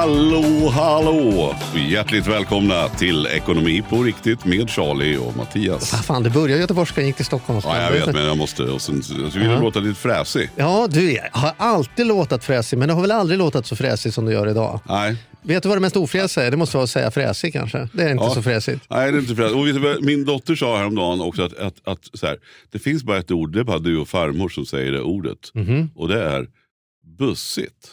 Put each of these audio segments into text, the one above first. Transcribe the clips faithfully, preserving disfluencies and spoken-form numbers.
Hallå, hallå! Hjärtligt välkomna till Ekonomi på riktigt med Charlie och Mattias. Vad fan, det började Göteborgska, gick till Stockholm. Ja, jag vet, men jag måste... Och sen, jag vill ja. låta lite fräsig. Ja, du har alltid låtat fräsig, men du har väl aldrig låtat så fräsig som du gör idag? Nej. Vet du vad det mest ofräsiga är? Det måste vara att säga fräsig kanske. Det är inte ja. så fräsigt. Nej, det är inte fräsigt. Och vet du vad, min dotter sa häromdagen också att, att, att så här, det finns bara ett ord, det är bara du och farmor som säger det ordet. Mm-hmm. Och det är bussigt.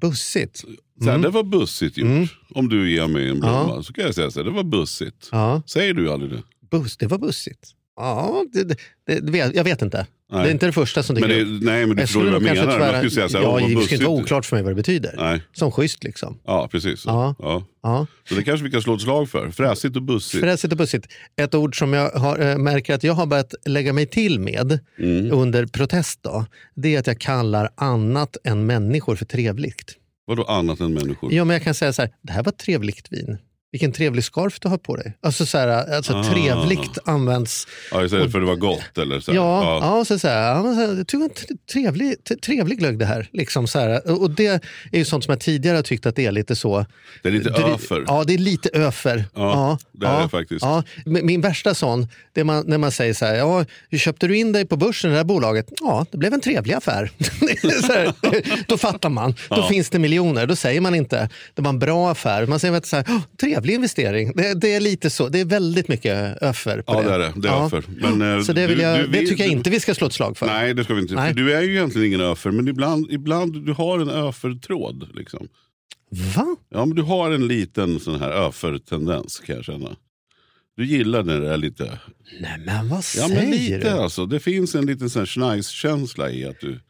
Bussigt. Mm. Här, det var bussigt gjort. Mm. Om du ger mig en blomma, ja. så kan jag säga så här, det var bussigt. Ja. Säger du aldrig det? Buss, det var bussigt. Ja, det, det, det, jag vet inte. Nej. Det är inte det första som du gör. Nej, men du förstår vad jag menar. Tvära, man säga så här, ja, det ska inte vara oklart för mig vad det betyder. Nej. Som schysst liksom. Ja, precis. Ja. Ja. Ja. Så det kanske vi kan slå ett slag för. Fräsigt och bussigt. Fräsigt och bussigt. Ett ord som jag har, märker att jag har börjat lägga mig till med mm. under protest då. Det är att jag kallar annat än människor för trevligt. Vadå annat än människor? Ja, men jag kan säga så här, det här var trevligt vin. Vilken trevlig skarf du har på dig. Alltså så här, alltså ah. trevligt används. Ja, istället och, för det var gott eller så. Här. Ja, ah. ja, så så här, ja, så här, tycker en trevlig trevlig glögg det här liksom så här, och det är ju sånt som jag tidigare har tyckt att det är lite så. Det är lite öfer. Ja, det är lite öfer. Ja, ja det är ja, det faktiskt. Ja, min värsta sån, det man när man säger så här, ja, hur köpte du in dig på börsen i det här bolaget? Ja, det blev en trevlig affär. så här, då fattar man. Då ja. finns det miljoner, då säger man inte det var en bra affär. Man säger väl så här, oh, trevligt. Investering. Det, det är lite så. Det är väldigt mycket öffer på ja, det. Ja, det är det. Det är ja. öffer. Men, så det, vill jag, du, du, det tycker jag inte vi ska slå ett slag för. Nej, det ska vi inte. För du är ju egentligen ingen öffer, men ibland, ibland du har en öfertråd. Liksom. Va? Ja, men du har en liten sån här öfertendens, kan jag känna. Du gillar när det är lite... Nej, men vad säger du? Ja, men lite du? Alltså. Det finns en liten sån här schneiss-känsla i att du...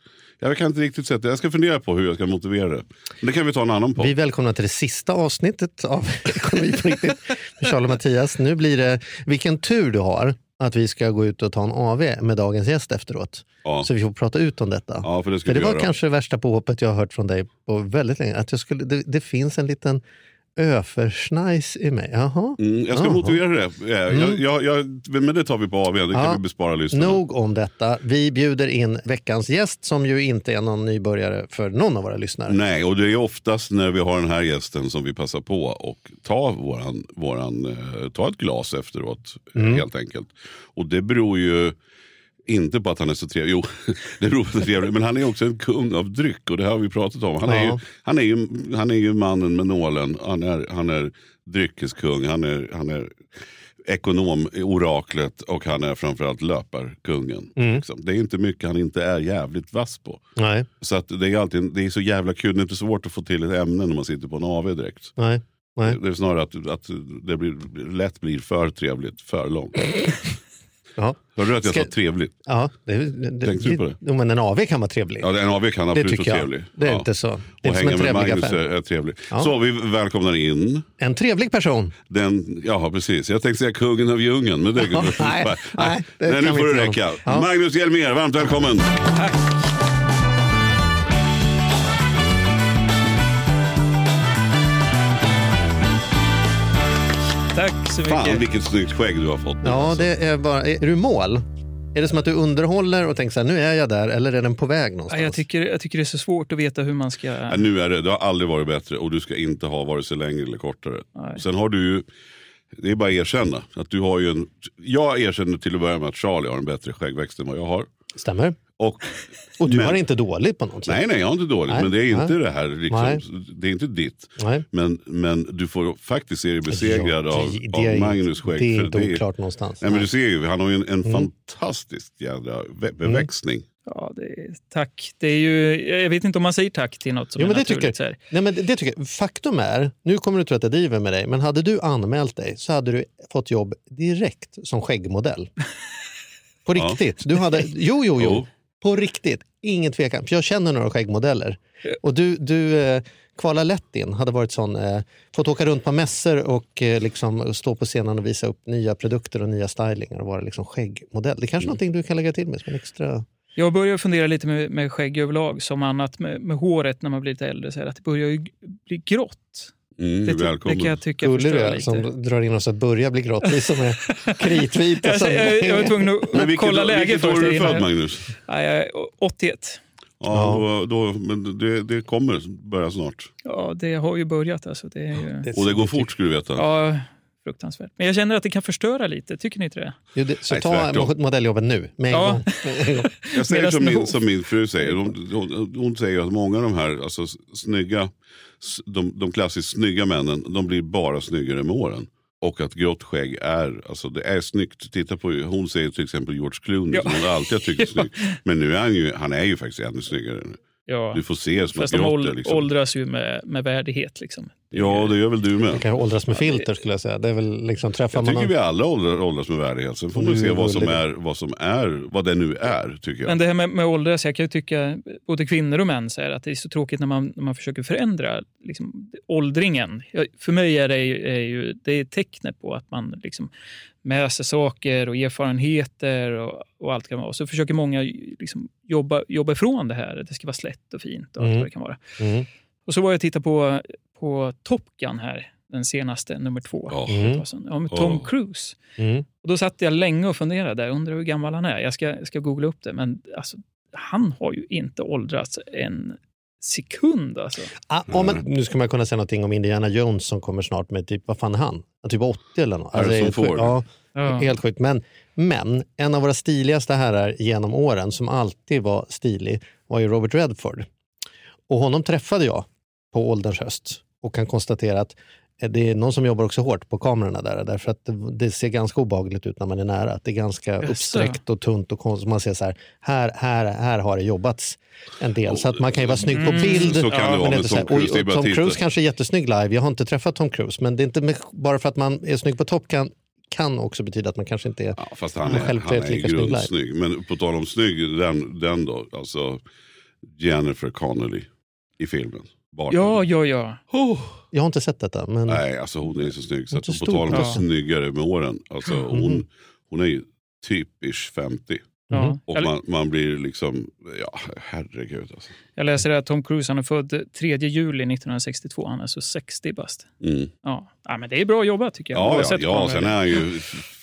Jag kan inte riktigt säga det. Jag ska fundera på hur jag ska motivera det. Men det kan vi ta en annan på. Vi välkomnar till det sista avsnittet av Ekonomi på riktigt med Charlie och Mattias. Nu blir det, vilken tur du har att vi ska gå ut och ta en A V med dagens gäst efteråt. Ja. Så vi får prata ut om detta. Ja, för det, för det var göra. kanske det värsta påhoppet jag har hört från dig på väldigt länge. Att jag skulle, det, det finns en liten... öfersnajs i mig. Jaha. Mm, jag ska Jaha. motivera det. Jag, jag, jag, men det tar vi på av igen. Det ja. kan vi bespara lyssnarna. Nog om detta. Vi bjuder in veckans gäst som ju inte är någon nybörjare för någon av våra lyssnare. Nej, och det är oftast när vi har den här gästen som vi passar på och ta våran, våran, ta ett glas efteråt mm. helt enkelt. Och det beror ju inte på att han är så trevlig. Jo, det är roligt trevligt. Men han är också en kung av dryck. Och det har vi pratat om. Han är, ja. ju, han är, ju, han är ju mannen med nålen. Han är, han är dryckeskung. Han är, han är ekonomoraklet. Och han är framförallt löparkungen. Mm. Liksom. Det är inte mycket han inte är jävligt vass på. Nej. Så att det är alltid, det är så jävla kul. Det är inte svårt att få till ett ämne när man sitter på en A V direkt. Nej. Nej. Det är snarare att, att det blir, lätt blir för trevligt, för långt. Ja. Hörde du att jag Ska... sa trevligt? Ja, det, det, tänkte det, du på det? Jo, men en A V kan vara trevlig. Ja, en A V kan absolut vara trevlig. Det är ja. inte så. Det är och hänga med Magnus affär. är trevlig. Ja. Så vi välkomnar in... En trevlig person. Den, ja, precis. Jag tänkte säga kungen av djungeln, men det ja, nej, nej, nej, det nej, nu får det räcka. Ja. Magnus Hjelmér, varmt välkommen. Tack. Tack så mycket. Fan, vilket snyggt skägg du har fått. Ja, det är bara... Är du mål? Är det som att du underhåller och tänker så här, nu är jag där, eller är den på väg någonstans? Ja, jag, tycker, jag tycker det är så svårt att veta hur man ska... Ja, nu är det, det har aldrig varit bättre och du ska inte ha vare sig längre eller kortare. Nej. Sen har du ju... Det är bara att erkänna. Att du har ju en, jag erkänner till att börja med att Charlie har en bättre skäggväxt än vad jag har. Stämmer. Och, och du men, har inte dåligt på något sätt. Nej, nej, jag har inte dåligt. Nej, men det är inte nej. det här. Liksom, det är inte ditt. Nej. Men, men du får faktiskt se dig besegrad ja, av, av är, Magnus skägg. Det är inte oklart någonstans. Nej, nej, men du ser ju, han har ju en, en mm. fantastisk jävla växtning. Ja, det är, tack. Det är ju, jag vet inte om man säger tack till något som jo, men är det naturligt. Tycker, nej, men det tycker jag. Faktum är, nu kommer du tro att jag driver med dig, men hade du anmält dig så hade du fått jobb direkt som skäggmodell. På riktigt. Du hade, jo, jo, jo. På riktigt. Ingen tvekan. För jag känner några skäggmodeller. Och du, du eh, kvala lätt in. Hade varit sån, eh, fått åka runt på mässor och eh, liksom stå på scenen och visa upp nya produkter och nya stylingar och vara liksom skäggmodell. Det är kanske mm. någonting du kan lägga till med som en extra... Jag börjar fundera lite med, med skägg överlag som annat med, med håret när man blir lite äldre så här, att det börjar ju bli grått. Mm, det, det kan jag tycka förstör lite. Som drar in oss att börja bli grått. Vi som är kritvit. Och jag, jag, jag var tvungen att men vilket, kolla läge först. Vilket år är du född, Magnus? Nej, åttioett. Ja, då, då, men det, det kommer börja snart. Ja, det har ju börjat. Alltså, det är ju... det är och det går fort, skulle du veta. Ja, fruktansvärt. Men jag känner att det kan förstöra lite. Tycker ni inte det? Jo, det så nej, ta modelljobben nu. Med ja. Jag säger som min, som min fru säger. Hon, hon, hon säger att många av de här alltså, snygga, de, de klassiskt snygga männen, de blir bara snyggare med åren. Och att grått skägg är, alltså det är snyggt. Titta på, hon säger till exempel George Clooney ja. Som hon alltid tycker är snygg. Men nu är han ju, han är ju faktiskt ännu snyggare nu. Ja. Du får se som att åld- liksom. Åldras ju med, med värdighet liksom. Det ja, det gör väl du med. Det kan åldras med filter skulle jag säga. Det är väl liksom träffar jag man tycker någon... vi alla åldras, åldras med värdighet. Sen får man se vad som är vad som är vad det nu är tycker jag. Men det här med, med åldras, jag kan ju tycka både kvinnor och män säger att det är så tråkigt när man när man försöker förändra liksom, åldringen. Jag, för mig är det ju, är ju det är tecknet på att man liksom med sig saker och erfarenheter och, och allt kan vara. Och så försöker många liksom jobba, jobba ifrån det här. Det ska vara slätt och fint och mm. allt vad det kan vara. Mm. Och så var jag och tittade på, på Top Gun här, den senaste, nummer två. Mm. Ja, med Tom oh. Cruise. Mm. Och då satt jag länge och funderade där. Undrar hur gammal han är. Jag ska, jag ska googla upp det. Men alltså, han har ju inte åldrats en... sekund alltså. Ah, oh, men, nu ska man kunna säga någonting om Indiana Jones som kommer snart med typ, vad fan är han? Typ åttio eller något. Alltså, helt, sjuk, ja, ja. helt sjukt. Men, men en av våra stiligaste herrar genom åren som alltid var stilig var ju Robert Redford. Och honom träffade jag på ålderns höst och kan konstatera att det är någon som jobbar också hårt på kamerorna där. Därför att det ser ganska obehagligt ut när man är nära. Att det är ganska uppsträckt och tunt. Och konstigt. Man ser så här, här, här, här har det jobbats en del. Så att man kan ju vara snygg på bild. Mm, så kan det vara med Tom Cruise. Och, och Tom Cruise kanske är jättesnygg live. Jag har inte träffat Tom Cruise. Men det är inte med, bara för att man är snygg på Top Gun kan också betyda att man kanske inte är ja, fast han är, han är lika grundsnygg. Men på tal om snygg, den, den då. Alltså Jennifer Connelly i filmen. Barton. Ja, ja, ja. Oh. Jag har inte sett detta. Men... Nej, alltså hon är så snygg. Så på tal om ja. Snyggare med åren. Alltså hon, mm. hon är ju typisk femtio. Mm. Och jag... man, man blir liksom, ja, herregud alltså. Jag läser att Tom Cruise, han är född tredje juli nittonhundrasextiotvå. Han är så sextio bast. Mm. Ja. ja, men det är bra jobbat tycker jag. Ja, jag ja, ja sen är han ju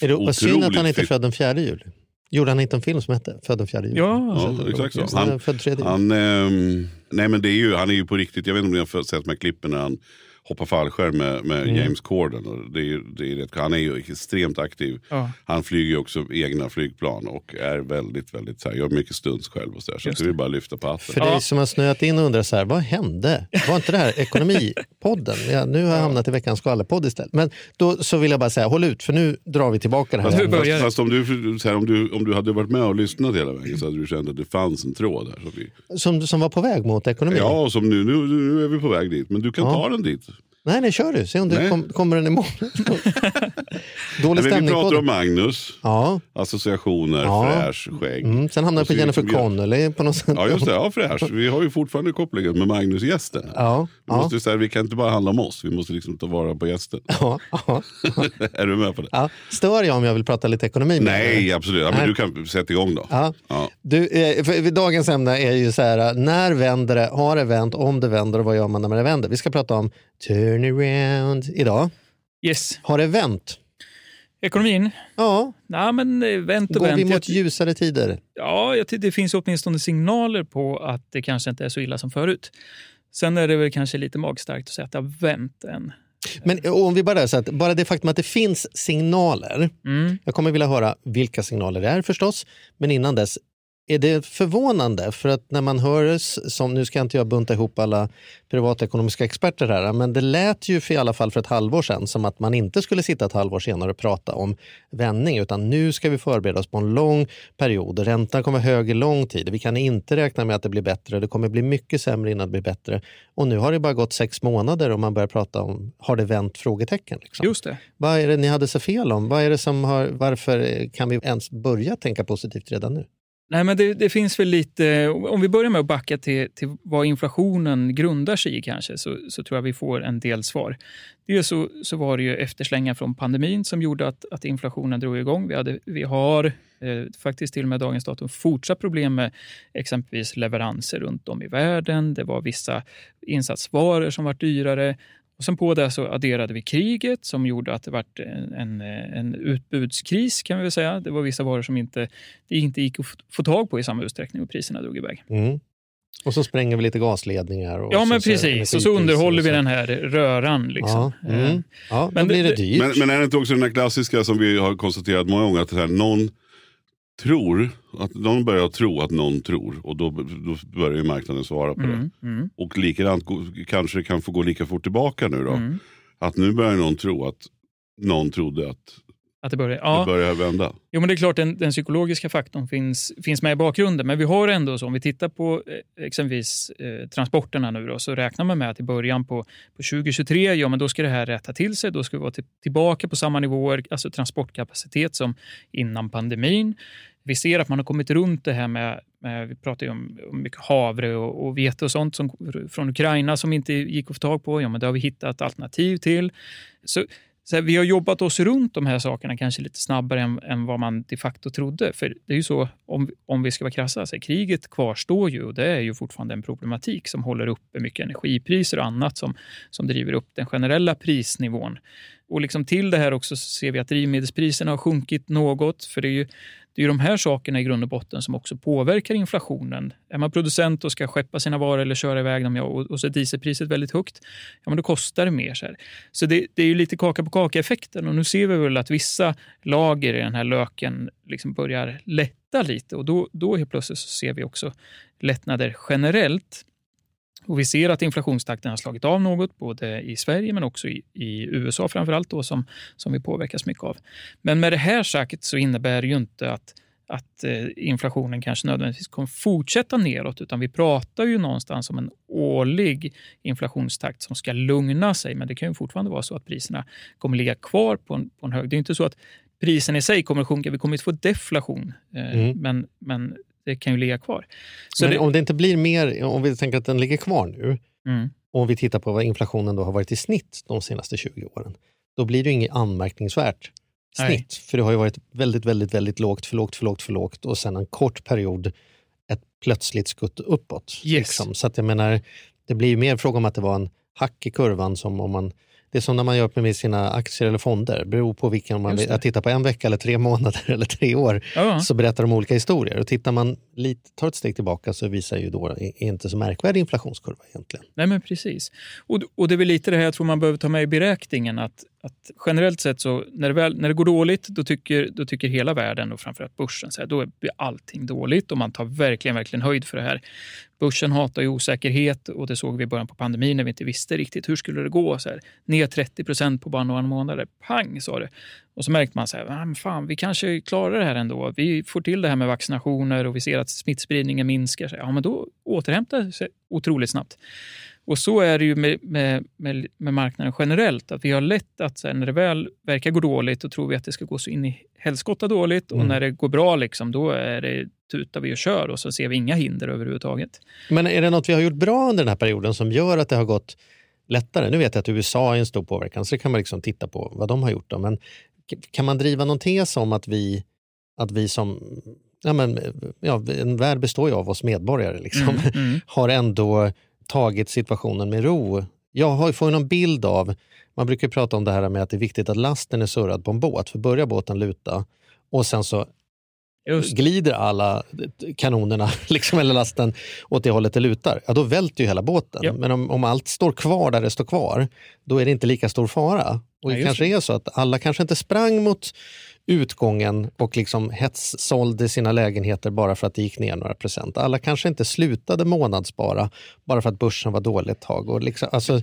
är det otroligt synd att han inte är född den fjärde juli? Gjorde han inte en film som hette Född den fjärde juli? Ja, ja exakt så. Han, han, född tredje juli. Han, eh, nej men det är ju, han är ju på riktigt, jag vet inte om ni har sett med klippen när han hoppar fallskärm med, med mm. James Corden. Det är, det är, han är ju extremt aktiv. Ja. Han flyger ju också egna flygplan och är väldigt, väldigt så här, gör mycket stunds själv och så där. Så det vill bara lyfta på hatten. För dig som har snöat in och undrar så här, vad hände? Var inte det här ekonomipodden? Ja, nu har jag hamnat i veckans skvallerpodd istället. Men då så vill jag bara säga, håll ut för nu drar vi tillbaka det här. Fast, fast, fast om, du, så här, om, du, om du hade varit med och lyssnat hela vägen så hade du känt att det fanns en tråd där. Så vi... som, som var på väg mot ekonomin? Ja, som nu, nu, nu är vi på väg dit. Men du kan ja. Ta den dit. Nej, nej, kör du. Se om du kom, kommer den imorgon. Dålig stämning. Vi pratar om Magnus. Ja. Associationer, ja. Fräsch, skägg. Mm. Sen hamnar vi på Jennifer Connelly på något sätt. Ja, just det. Ja, fräsch. Vi har ju fortfarande kopplingen med Magnus-gästen. Ja. Vi, ja. Måste, så här, vi kan inte bara handla om oss. Vi måste liksom ta vara på gästen. Ja. ja. Är du med på det? Ja. Stör jag om jag vill prata lite ekonomi? Med nej, mig? Absolut. Ja, men nej. Du kan sätta igång då. Ja. Ja. Du, för dagens ämne är ju så här, när vänder det, har det vänt, om det vänder och vad gör man när det vänder? Vi ska prata om turnaround idag. Yes. Har det vänt? Ekonomin? Ja. Nej, men vänt och går vänt. Går vi mot ljusare tider? Ja, jag tycker det finns åtminstone signaler på att det kanske inte är så illa som förut. Sen är det väl kanske lite magstarkt att säga att det har vänt än. Men om vi bara så att bara det faktum att det finns signaler. Mm. Jag kommer vilja höra vilka signaler det är förstås. Men innan dess, är det förvånande? För att när man hör, som nu ska inte jag bunta ihop alla privatekonomiska experter här, men det lät ju för, i alla fall för ett halvår sedan, som att man inte skulle sitta ett halvår senare och prata om vändning, utan nu ska vi förbereda oss på en lång period. Räntan kommer hög i lång tid. Vi kan inte räkna med att det blir bättre. Det kommer bli mycket sämre innan det blir bättre. Och nu har det bara gått sex månader och man börjar prata om, har det vänt frågetecken? Liksom. Just det. Vad är det ni hade så fel om? Vad är det som har, varför kan vi ens börja tänka positivt redan nu? Nej, men det, det finns väl lite, om vi börjar med att backa till, till vad inflationen grundar sig i kanske, så, så tror jag vi får en del svar. Dels så, så var det ju efterslängar från pandemin som gjorde att, att inflationen drog igång. Vi, hade, vi har eh, faktiskt till och med dagens datum fortsatt problem med exempelvis leveranser runt om i världen. Det var vissa insatsvaror som var dyrare. Och sen på det så adderade vi kriget som gjorde att det var en, en, en utbudskris kan vi väl säga. Det var vissa varor som inte, det inte gick att få tag på i samma utsträckning och priserna drog iväg. Mm. Och så spränger vi lite gasledningar. Och ja men precis, och så underhåller och så. Vi den här röran liksom. Ja, mm. ja, men, blir det dyrt. Men, men är det inte också den här klassiska som vi har konstaterat många gånger att det här, någon tror, att någon börjar tro att någon tror och då, då börjar ju marknaden svara på mm, det. Mm. Och likadant kanske kan få gå lika fort tillbaka nu då. Mm. Att nu börjar någon tro att någon trodde att, att det, började, ja. det börjar vända. Jo men det är klart den, den psykologiska faktorn finns, finns med i bakgrunden. Men vi har ändå så, om vi tittar på exempelvis eh, transporterna nu då, så räknar man med att i början på, på tjugo tjugotre, ja men då ska det här rätta till sig. Då ska vi vara till, tillbaka på samma nivåer, alltså transportkapacitet som innan pandemin. Vi ser att man har kommit runt det här med, med vi pratar ju om, om mycket havre och, och vete och sånt som, från Ukraina som inte gick att få tag på. Ja men det har vi hittat alternativ till. Så... Så här, vi har jobbat oss runt de här sakerna kanske lite snabbare än, än vad man de facto trodde. För det är ju så, om, om vi ska vara krassa, så här, kriget kvarstår ju och det är ju fortfarande en problematik som håller uppe mycket energipriser och annat som, som driver upp den generella prisnivån. Och liksom till det här också så ser vi att drivmedelspriserna har sjunkit något, för det är ju Det är ju de här sakerna i grund och botten som också påverkar inflationen. Är man producent och ska skeppa sina varor eller köra iväg dem och så är dieselpriset väldigt högt, ja men då kostar det mer. Så, här. så det, det är ju lite kaka på kaka-effekten och nu ser vi väl att vissa lager i den här löken liksom börjar lätta lite och då, då helt plötsligt så ser vi också lättnader generellt. Och vi ser att inflationstakten har slagit av något både i Sverige men också i, i U S A framförallt då som, som vi påverkas mycket av. Men med det här sagt så innebär det ju inte att, att inflationen kanske nödvändigtvis kommer fortsätta neråt, utan vi pratar ju någonstans om en årlig inflationstakt som ska lugna sig, men det kan ju fortfarande vara så att priserna kommer ligga kvar på en, på en hög. Det är inte så att prisen i sig kommer att sjunka, vi kommer inte få deflation, mm. men... men det kan ju ligga kvar. Så men det... om det inte blir mer, om vi tänker att den ligger kvar nu, mm. och om vi tittar på vad inflationen då har varit i snitt de senaste tjugo åren, då blir det ju inget anmärkningsvärt snitt. Nej. För det har ju varit väldigt, väldigt, väldigt lågt, för lågt, för lågt, för lågt, och sen en kort period ett plötsligt skutt uppåt. Yes. Liksom. Så att jag menar, det blir ju mer fråga om att det var en hack i kurvan som om man... Det är som när man gör med sina aktier eller fonder. Beror på vilken man vill. Att titta på en vecka eller tre månader eller tre år. Ja. Så berättar de olika historier. Och tittar man lite, tar ett steg tillbaka, så visar ju då inte så märkvärdig inflationskurva egentligen. Nej men precis. Och, och det är väl lite det här jag tror man behöver ta med i beräkningen. Att, att generellt sett så när det, väl, när det går dåligt då tycker, då tycker hela världen och framförallt börsen. Så här, då är allting dåligt och man tar verkligen, verkligen höjd för det här. Börsen hatar ju osäkerhet och det såg vi i början på pandemin när vi inte visste riktigt hur skulle det gå. Så här, ner trettio procent på bara några månader. Pang, sa det. Och så märkte man så här, fan vi kanske klarar det här ändå. Vi får till det här med vaccinationer och vi ser att smittspridningen minskar. Så här, ja men då återhämtar det sig otroligt snabbt. Och så är det ju med, med, med, med marknaden generellt. Att vi har lätt att så här, när det väl verkar gå dåligt och tror vi att det ska gå så in i helskotta dåligt. Och mm. när det går bra liksom, då är det, tutar vi och kör och så ser vi inga hinder överhuvudtaget. Men är det något vi har gjort bra under den här perioden som gör att det har gått lättare? Nu vet jag att U S A är en stor påverkan så det kan man liksom titta på vad de har gjort då. Men kan man driva någon tes om att vi, att vi som... Ja, men, ja, en värld består ju av oss medborgare liksom. Mm, mm. Har ändå... tagit situationen med ro. Jag har ju fått någon bild av, man brukar prata om det här med att det är viktigt att lasten är surrad på en båt, för börjar båten luta och sen så Just. glider alla kanonerna liksom, eller lasten åt det hållet det lutar, ja då välter ju hela båten. Ja. Men om, om allt står kvar där det står kvar, då är det inte lika stor fara. Och det ja, kanske är så att alla kanske inte sprang mot utgången och liksom hetssålde sina lägenheter bara för att det gick ner några procent. Alla kanske inte slutade månadsspara bara för att börsen var dåligt tag. Och liksom, alltså,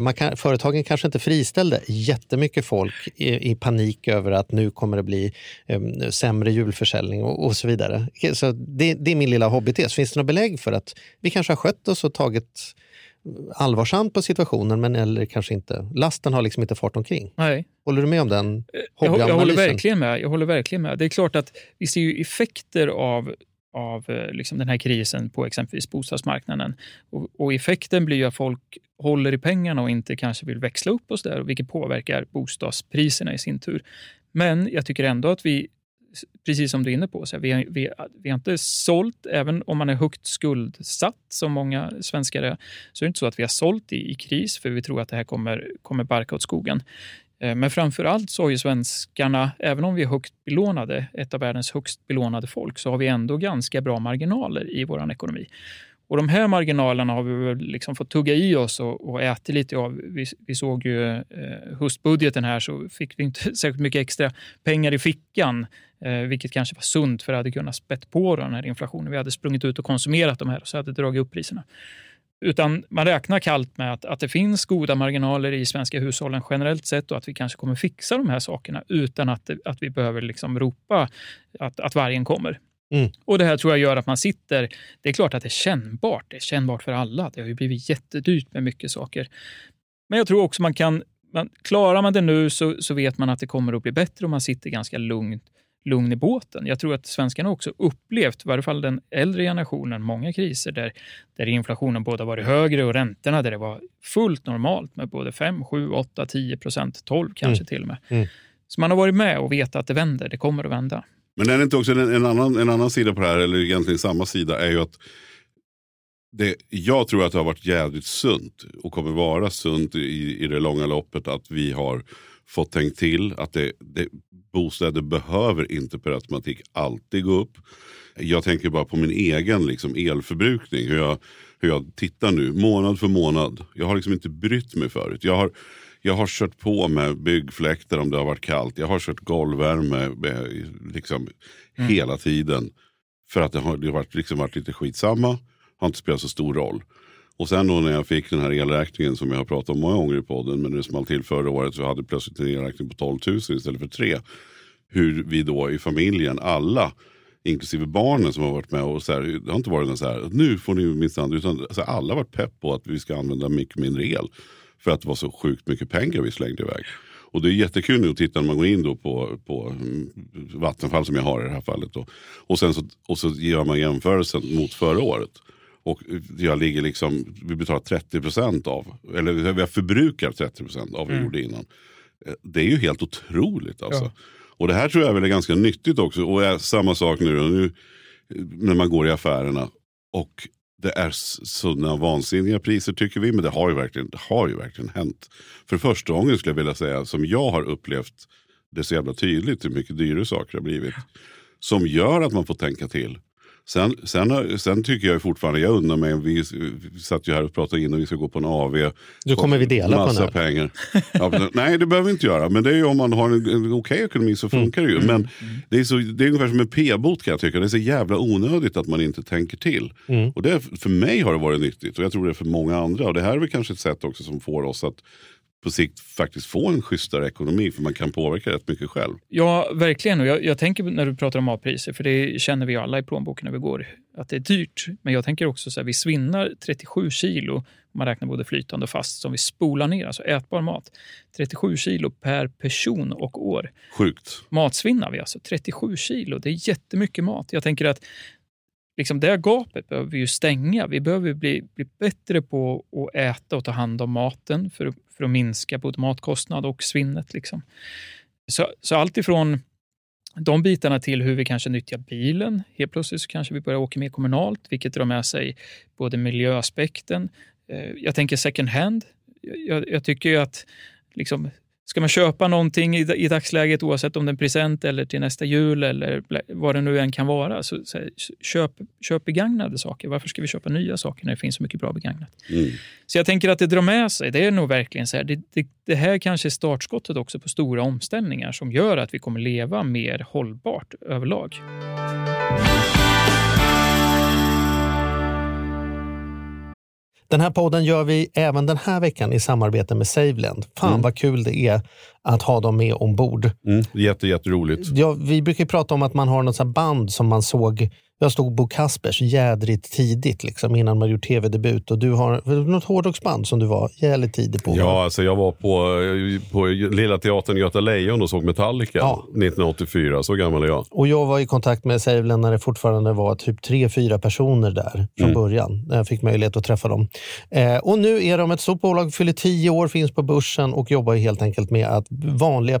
man kan, företagen kanske inte friställde jättemycket folk i, i panik över att nu kommer det bli um, sämre julförsäljning och, och så vidare. Så det, det är min lilla hobbytes. Finns det något belägg för att vi kanske har skött oss och tagit allvarsamt på situationen, men eller kanske inte. Lasten har liksom inte fart omkring. Nej. Håller du med om den hobbyanalysen? Jag, jag håller verkligen med. Jag håller verkligen med. Det är klart att vi ser ju effekter av av liksom den här krisen på exempelvis bostadsmarknaden. Och, och effekten blir ju att folk håller i pengarna och inte kanske vill växla upp oss där, vilket påverkar bostadspriserna i sin tur. Men jag tycker ändå att vi, precis som du är inne på, så här, vi, har, vi, vi har inte sålt, även om man är högt skuldsatt som många svenskar är, så är det inte så att vi har sålt i, i kris för vi tror att det här kommer, kommer barka åt skogen. Eh, men framförallt så har ju svenskarna, även om vi är högt belånade, ett av världens högst belånade folk, så har vi ändå ganska bra marginaler i våran ekonomi. Och de här marginalerna har vi väl liksom fått tugga i oss och, och äta lite av. Vi, vi såg ju eh, höstbudgeten här, så fick vi inte särskilt mycket extra pengar i fickan. Eh, vilket kanske var sunt, för att hade kunnat spett på den här inflationen. Vi hade sprungit ut och konsumerat de här och så hade dragit upp priserna. Utan man räknar kallt med att, att det finns goda marginaler i svenska hushållen generellt sett, och att vi kanske kommer fixa de här sakerna utan att, att vi behöver liksom ropa att, att vargen kommer. Mm. Och det här tror jag gör att man sitter, det är klart att det är kännbart, det är kännbart för alla. Det har ju blivit jättedyrt med mycket saker. Men jag tror också man kan, man, klarar man det nu så, så vet man att det kommer att bli bättre, och man sitter ganska lugnt, lugn i båten. Jag tror att svenskarna också upplevt, i varje fall den äldre generationen, många kriser där, där inflationen både varit högre och räntorna där det var fullt normalt med både fem, sju, åtta, tio procent, tolv kanske mm. till och med. Mm. Så man har varit med och vet att det vänder, det kommer att vända. Men är det inte också en, en, annan, en annan sida på det här, eller egentligen samma sida, är ju att det, jag tror att det har varit jävligt sunt och kommer vara sunt i, i det långa loppet, att vi har fått tänkt till att det, det, bostäder behöver inte per automatik alltid gå upp. Jag tänker bara på min egen liksom, elförbrukning, hur jag, hur jag tittar nu månad för månad. Jag har liksom inte brytt mig förut. Jag har... Jag har kört på med byggfläkter om det har varit kallt. Jag har kört golvvärme liksom mm. hela tiden. För att det har, det har varit, liksom varit lite skitsamma. Har inte spelat så stor roll. Och sen då när jag fick den här elräkningen som jag har pratat om många gånger i podden. Men det small till förra året, så hade plötsligt en elräkning på tolv tusen istället för tre. Hur vi då i familjen, alla, inklusive barnen som har varit med och så här, det har inte varit någon så här, nu får ni minst andra. Utan alltså, alla har varit pepp på att vi ska använda mycket mindre el. För att det var så sjukt mycket pengar vi slängde iväg. Och det är jättekul att titta när man går in då på, på Vattenfall som jag har i det här fallet. Då. Och, sen så, och så gör man jämförelsen mot förra året. Och jag ligger liksom, vi betalar trettio procent av, eller vi förbrukar trettio procent av vad vi mm. gjorde innan. Det är ju helt otroligt alltså. Ja. Och det här tror jag väl är ganska nyttigt också. Och är samma sak nu, och nu när man går i affärerna och... Det är sådana vansinniga priser tycker vi, men det har ju verkligen, det har ju verkligen hänt. För första gången skulle jag vilja säga, som jag har upplevt det så jävla tydligt hur mycket dyrare saker har blivit. Som gör att man får tänka till. Sen, sen, sen tycker jag fortfarande, jag undrar mig, vi, vi satt ju här och pratade innan vi ska gå på en A V. Då kommer vi dela massa på massa pengar. Ja, men, nej, det behöver vi inte göra. Men det är ju om man har en, en okej ekonomi så funkar mm. det ju. Men mm. det, är så, det är ungefär som en p-bot kan jag tycka. Det är så jävla onödigt att man inte tänker till. Mm. Och det, för mig har det varit nyttigt. Och jag tror det är för många andra. Och det här är väl kanske ett sätt också som får oss att på sikt faktiskt få en schysstare ekonomi, för man kan påverka rätt mycket själv. Ja, verkligen. Och jag, jag tänker när du pratar om matpriser, för det känner vi alla i plånboken när vi går, att det är dyrt. Men jag tänker också så här, vi svinnar trettiosju kilo, om man räknar både flytande och fast, som vi spolar ner, alltså ätbar mat. trettiosju kilo per person och år. Sjukt. Matsvinnar vi alltså, trettiosju kilo. Det är jättemycket mat. Jag tänker att liksom det här gapet behöver vi ju stänga. Vi behöver bli, bli bättre på att äta och ta hand om maten för, för att minska både matkostnad och svinnet. Liksom. Så, så allt ifrån de bitarna till hur vi kanske nyttjar bilen. Helt plötsligt så kanske vi börjar åka mer kommunalt, vilket drar med sig både miljöaspekten. Jag tänker second hand. Jag, jag tycker ju att liksom... Ska man köpa någonting i dagsläget, oavsett om det är en present eller till nästa jul eller vad det nu än kan vara, så, så här, köp, köp begagnade saker. Varför ska vi köpa nya saker när det finns så mycket bra begagnat? Mm. Så jag tänker att det drar med sig, det är nog verkligen så här, det, det, det här kanske är startskottet också på stora omställningar som gör att vi kommer leva mer hållbart överlag. Den här podden gör vi även den här veckan i samarbete med Saveland. Fan mm. vad kul det är att ha dem med ombord. Mm, jätte, jätteroligt. Ja, vi brukar ju prata om att man har något sånt band som man såg. Jag stod Bo Kaspers jädrigt tidigt liksom, innan man gjort tv-debut. Och du har något hårdrocksband som du var jävligt tidig på. Ja, alltså jag var på, på Lilla Teatern Göta Lejon och såg Metallica ja. nittonhundraåttiofyra, så gammal är jag. Och jag var i kontakt med Sävelen när det fortfarande var typ tre, fyra personer där från mm. början. Jag fick möjlighet att träffa dem. Eh, och nu är de ett stort bolag, fyller tio år, finns på börsen och jobbar helt enkelt med att vanliga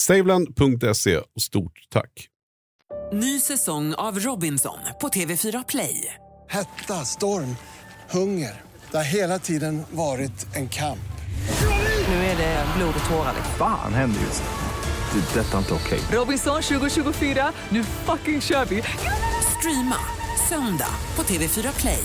saveland punkt se och stort tack. Ny säsong av Robinson på T V fyra Play. Hetta, storm, hunger. Det har hela tiden varit en kamp. Nu är det blod och tårar. Fan händer just det. Det är detta inte okej. Robinson tjugo tjugofyra, nu fucking kör vi. Streama söndag på T V fyra Play.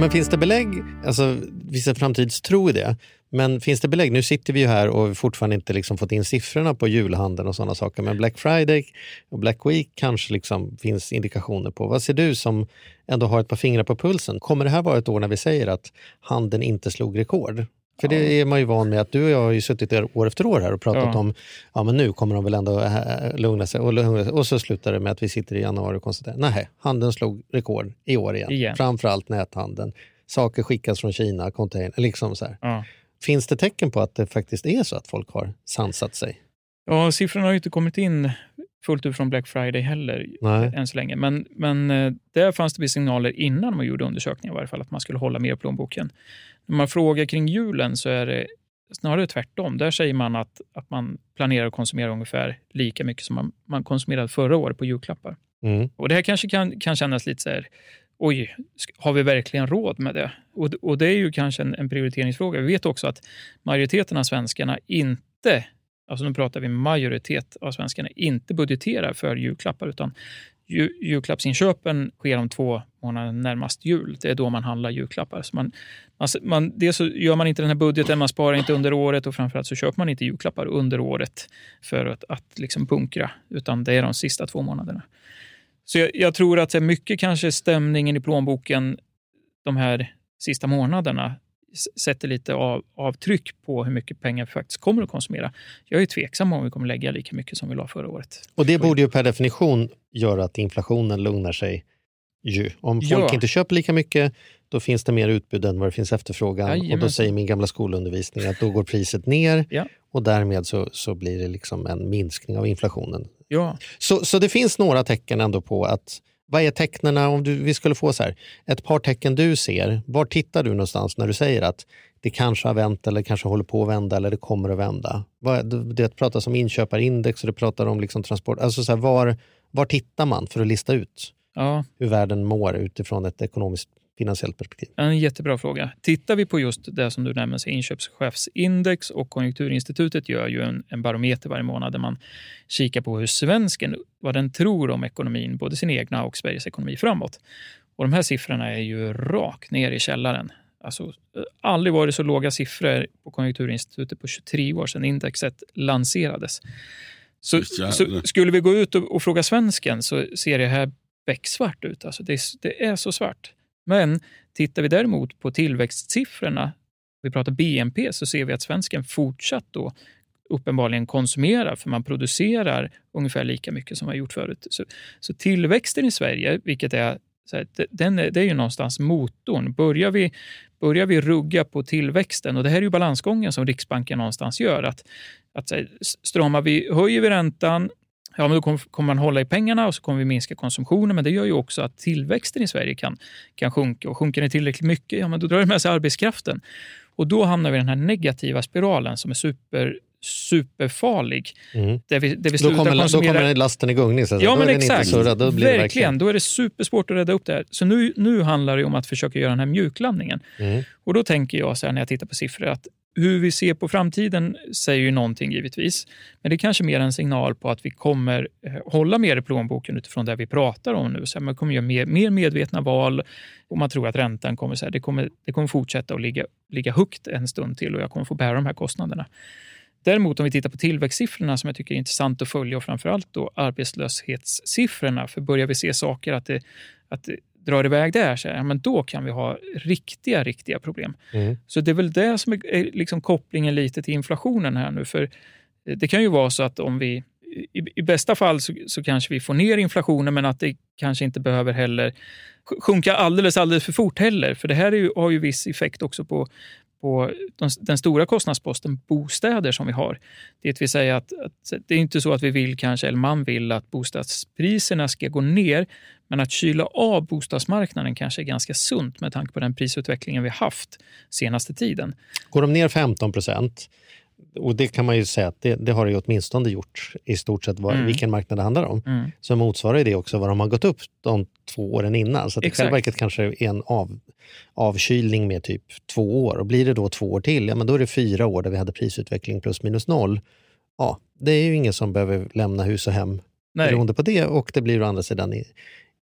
Men finns det belägg, alltså vissa framtidstro i det, men finns det belägg, nu sitter vi ju här och fortfarande inte liksom fått in siffrorna på julhandeln och sådana saker, men Black Friday och Black Week kanske liksom finns indikationer på. Vad ser du som ändå har ett par fingrar på pulsen? Kommer det här vara ett år när vi säger att handeln inte slog rekord? För det är man ju van med att du och jag har ju suttit år efter år här och pratat ja. om ja men nu kommer de väl ändå lugna sig och, lugna sig. Och så slutar det med att vi sitter i januari och konstaterar nej, handeln slog rekord i år igen. igen. Framförallt näthandeln. Saker skickas från Kina, container, liksom så här. Ja. Finns det tecken på att det faktiskt är så att folk har sansat sig? Ja, siffrorna har ju inte kommit in fullt ut från Black Friday heller nej. än så länge. Men, men där fanns det signaler innan man gjorde undersökningar i varje fall att man skulle hålla mer plånboken. När man frågar kring julen så är det snarare tvärtom. Där säger man att, att man planerar att konsumera ungefär lika mycket som man, man konsumerade förra året på julklappar. Mm. Och det här kanske kan, kan kännas lite så här, oj, har vi verkligen råd med det? Och, och det är ju kanske en, en prioriteringsfråga. Vi vet också att majoriteten av svenskarna inte, alltså nu pratar vi majoritet av svenskarna, inte budgeterar för julklappar utan ju, julklappsinköpen sker om två månader närmast jul. Det är då man handlar julklappar. Så man, man, man, dels så gör man inte den här budgeten, man sparar inte under året och framförallt så köper man inte julklappar under året för att, att liksom bunkra utan det är de sista två månaderna. Så jag, jag tror att det är mycket kanske stämningen i plånboken de här sista månaderna sätter lite av, avtryck på hur mycket pengar vi faktiskt kommer att konsumera. Jag är tveksam om vi kommer lägga lika mycket som vi la förra året. Och det borde ju per definition göra att inflationen lugnar sig ju. Om folk ja. inte köper lika mycket, då finns det mer utbud än vad det finns efterfrågan. Jajamän. Och då säger min gamla skolundervisning att då går priset ner ja. och därmed så, så blir det liksom en minskning av inflationen. Ja. Så, så det finns några tecken ändå på att vad är tecknarna, om du, vi skulle få så här, ett par tecken du ser, var tittar du någonstans när du säger att det kanske har vänt eller kanske håller på att vända eller det kommer att vända? Vad, det pratas om inköparindex och det pratar om liksom transport, alltså så här, var, var tittar man för att lista ut ja. hur världen mår utifrån ett ekonomiskt finansiellt perspektiv? En jättebra fråga. Tittar vi på just det som du nämner, inköpschefsindex, och Konjunkturinstitutet gör ju en, en barometer varje månad där man kikar på hur svensken, vad den tror om ekonomin, både sin egna och Sveriges ekonomi framåt. Och de här siffrorna är ju rakt ner i källaren. Alltså, aldrig var det så låga siffror på Konjunkturinstitutet på tjugotre år sedan indexet lanserades. Så, så skulle vi gå ut och, och fråga svensken så ser det här becksvart ut. Alltså det, det är så svart. Men tittar vi däremot på tillväxtsiffrorna, vi pratar B N P, så ser vi att svensken fortsatt då uppenbarligen konsumerar, för man producerar ungefär lika mycket som man gjort förut. Så, så tillväxten i Sverige, vilket är så här, den är, det är ju någonstans motorn. Börjar vi, börjar vi rugga på tillväxten, och det här är ju balansgången som Riksbanken någonstans gör, att, att så här, stramar vi, höjer vi räntan, ja, men då kommer, kommer man hålla i pengarna och så kommer vi minska konsumtionen, men det gör ju också att tillväxten i Sverige kan, kan sjunka, och sjunker det tillräckligt mycket, ja men då drar det med sig arbetskraften, och då hamnar vi i den här negativa spiralen som är super superfarlig. Mm. Där vi, där vi då, kommer, konsumera... då kommer den lasten i gungning. Så ja, då men är exakt. Inte så rädd, då blir verkligen. verkligen. Då är det supersvårt att rädda upp det här. Så nu, nu handlar det om att försöka göra den här mjuklandningen. Mm. Och då tänker jag så här när jag tittar på siffror, att hur vi ser på framtiden säger ju någonting givetvis. Men det är kanske mer en signal på att vi kommer hålla mer i plånboken utifrån det vi pratar om nu. Så här, man kommer göra mer, mer medvetna val, och man tror att räntan kommer, så här, det kommer, det kommer fortsätta att ligga, ligga högt en stund till, och jag kommer få bära de här kostnaderna. Däremot om vi tittar på tillväxtsiffrorna som jag tycker är intressant att följa, och framförallt då arbetslöshetssiffrorna, för börjar vi se saker att det, att det drar iväg där, så här, men då kan vi ha riktiga, riktiga problem. Mm. Så det är väl det som är, är liksom kopplingen lite till inflationen här nu, för det kan ju vara så att om vi i, i bästa fall så, så kanske vi får ner inflationen, men att det kanske inte behöver heller sjunka alldeles, alldeles för fort heller, för det här är ju, har ju viss effekt också på på den stora kostnadsposten bostäder som vi har. Det vill säga att, att det är inte så att vi vill kanske, eller man vill att bostadspriserna ska gå ner, men att kyla av bostadsmarknaden kanske är ganska sunt med tanke på den prisutvecklingen vi haft senaste tiden. Går de ner femton procent, och det kan man ju säga att det, det har det ju åtminstone gjort i stort sett vad, mm. vilken marknad det handlar om, mm. så motsvarar det också vad de har gått upp de två åren innan. Så att det självverket kanske är en av, avkylning med typ två år. Och blir det då två år till, ja men då är det fyra år där vi hade prisutveckling plus minus noll. Ja, det är ju ingen som behöver lämna hus och hem Nej. beroende på det, och det blir å andra sidan i,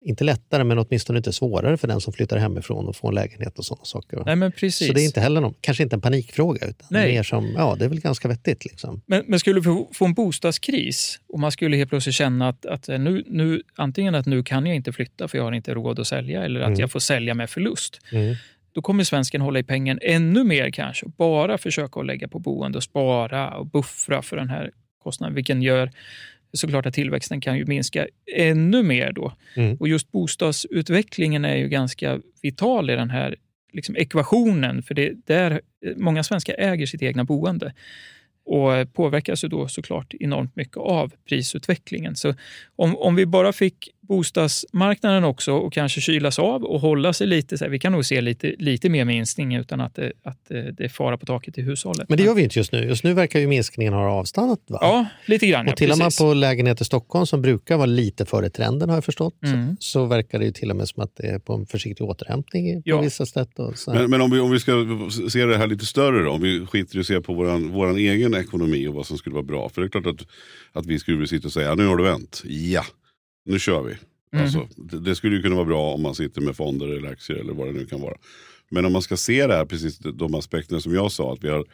inte lättare, men åtminstone inte svårare för den som flyttar hemifrån och får en lägenhet och sådana saker. Nej, men precis. Så det är inte heller någon, kanske inte en panikfråga, utan Nej. mer som, ja det är väl ganska vettigt liksom. Men, men skulle vi få en bostadskris, och man skulle helt plötsligt känna att, att nu, nu, antingen att nu kan jag inte flytta för jag har inte råd att sälja, eller att mm. jag får sälja med förlust. Mm. Då kommer svensken hålla i pengen ännu mer kanske, och bara försöka att lägga på boende och spara och buffra för den här kostnaden, vilken gör såklart att tillväxten kan ju minska ännu mer då. Mm. Och just bostadsutvecklingen är ju ganska vital i den här liksom ekvationen, för det där många svenskar äger sitt egna boende och påverkas ju då såklart enormt mycket av prisutvecklingen. Så om, om vi bara fick bostadsmarknaden också och kanske kylas av och hålla sig lite så här, vi kan nog se lite, lite mer minskning utan att det, att det är fara på taket i hushållet. Men det gör vi inte just nu. Just nu verkar ju minskningen ha avstannat, va? Ja, lite grann. Och till ja, och med på lägenheter i Stockholm som brukar vara lite före trenden, har jag förstått, mm. så verkar det ju till och med som att det är på en försiktig återhämtning på ja. vissa sätt. Och så. Men, men om, vi, om vi ska se det här lite större då, om vi skiter i att se på våran, våran egen ekonomi och vad som skulle vara bra, för det är klart att, att vi skulle sitta och säga, nu har du vänt, ja. Nu kör vi. Mm. Alltså, det, det skulle ju kunna vara bra om man sitter med fonder eller aktier eller vad det nu kan vara. Men om man ska se det här, precis de aspekterna som jag sa, att vi har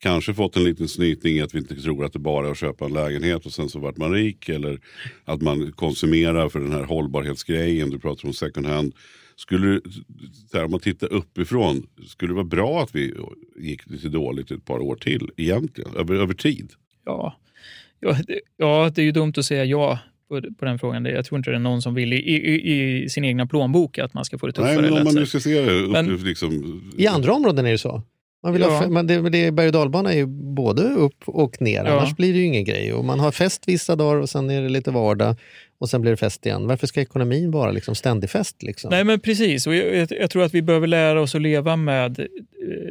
kanske fått en liten snytning att vi inte tror att det bara är att köpa en lägenhet och sen så vart man rik, eller att man konsumerar för den här hållbarhetsgrejen, du pratar om second hand. Skulle, så här, om man tittar uppifrån, skulle det vara bra att vi gick lite dåligt ett par år till egentligen, över, över tid? Ja. Ja, det, ja, det är ju dumt att säga ja. På, på den frågan, jag tror inte det är någon som vill i, i, i sin egna plånbok att man ska få det tuffare. Nej, men om man nu ska se det upp, men, liksom... I andra områden är det så. Man vill ja. ha, man, det, det, berg- och dalbana är ju både upp och ner, ja. annars blir det ju ingen grej. Och man har fest vissa dagar och sen är det lite vardag och sen blir det fest igen. Varför ska ekonomin vara liksom ständig fest? Liksom? Nej, men precis. Och jag, jag tror att vi behöver lära oss att leva med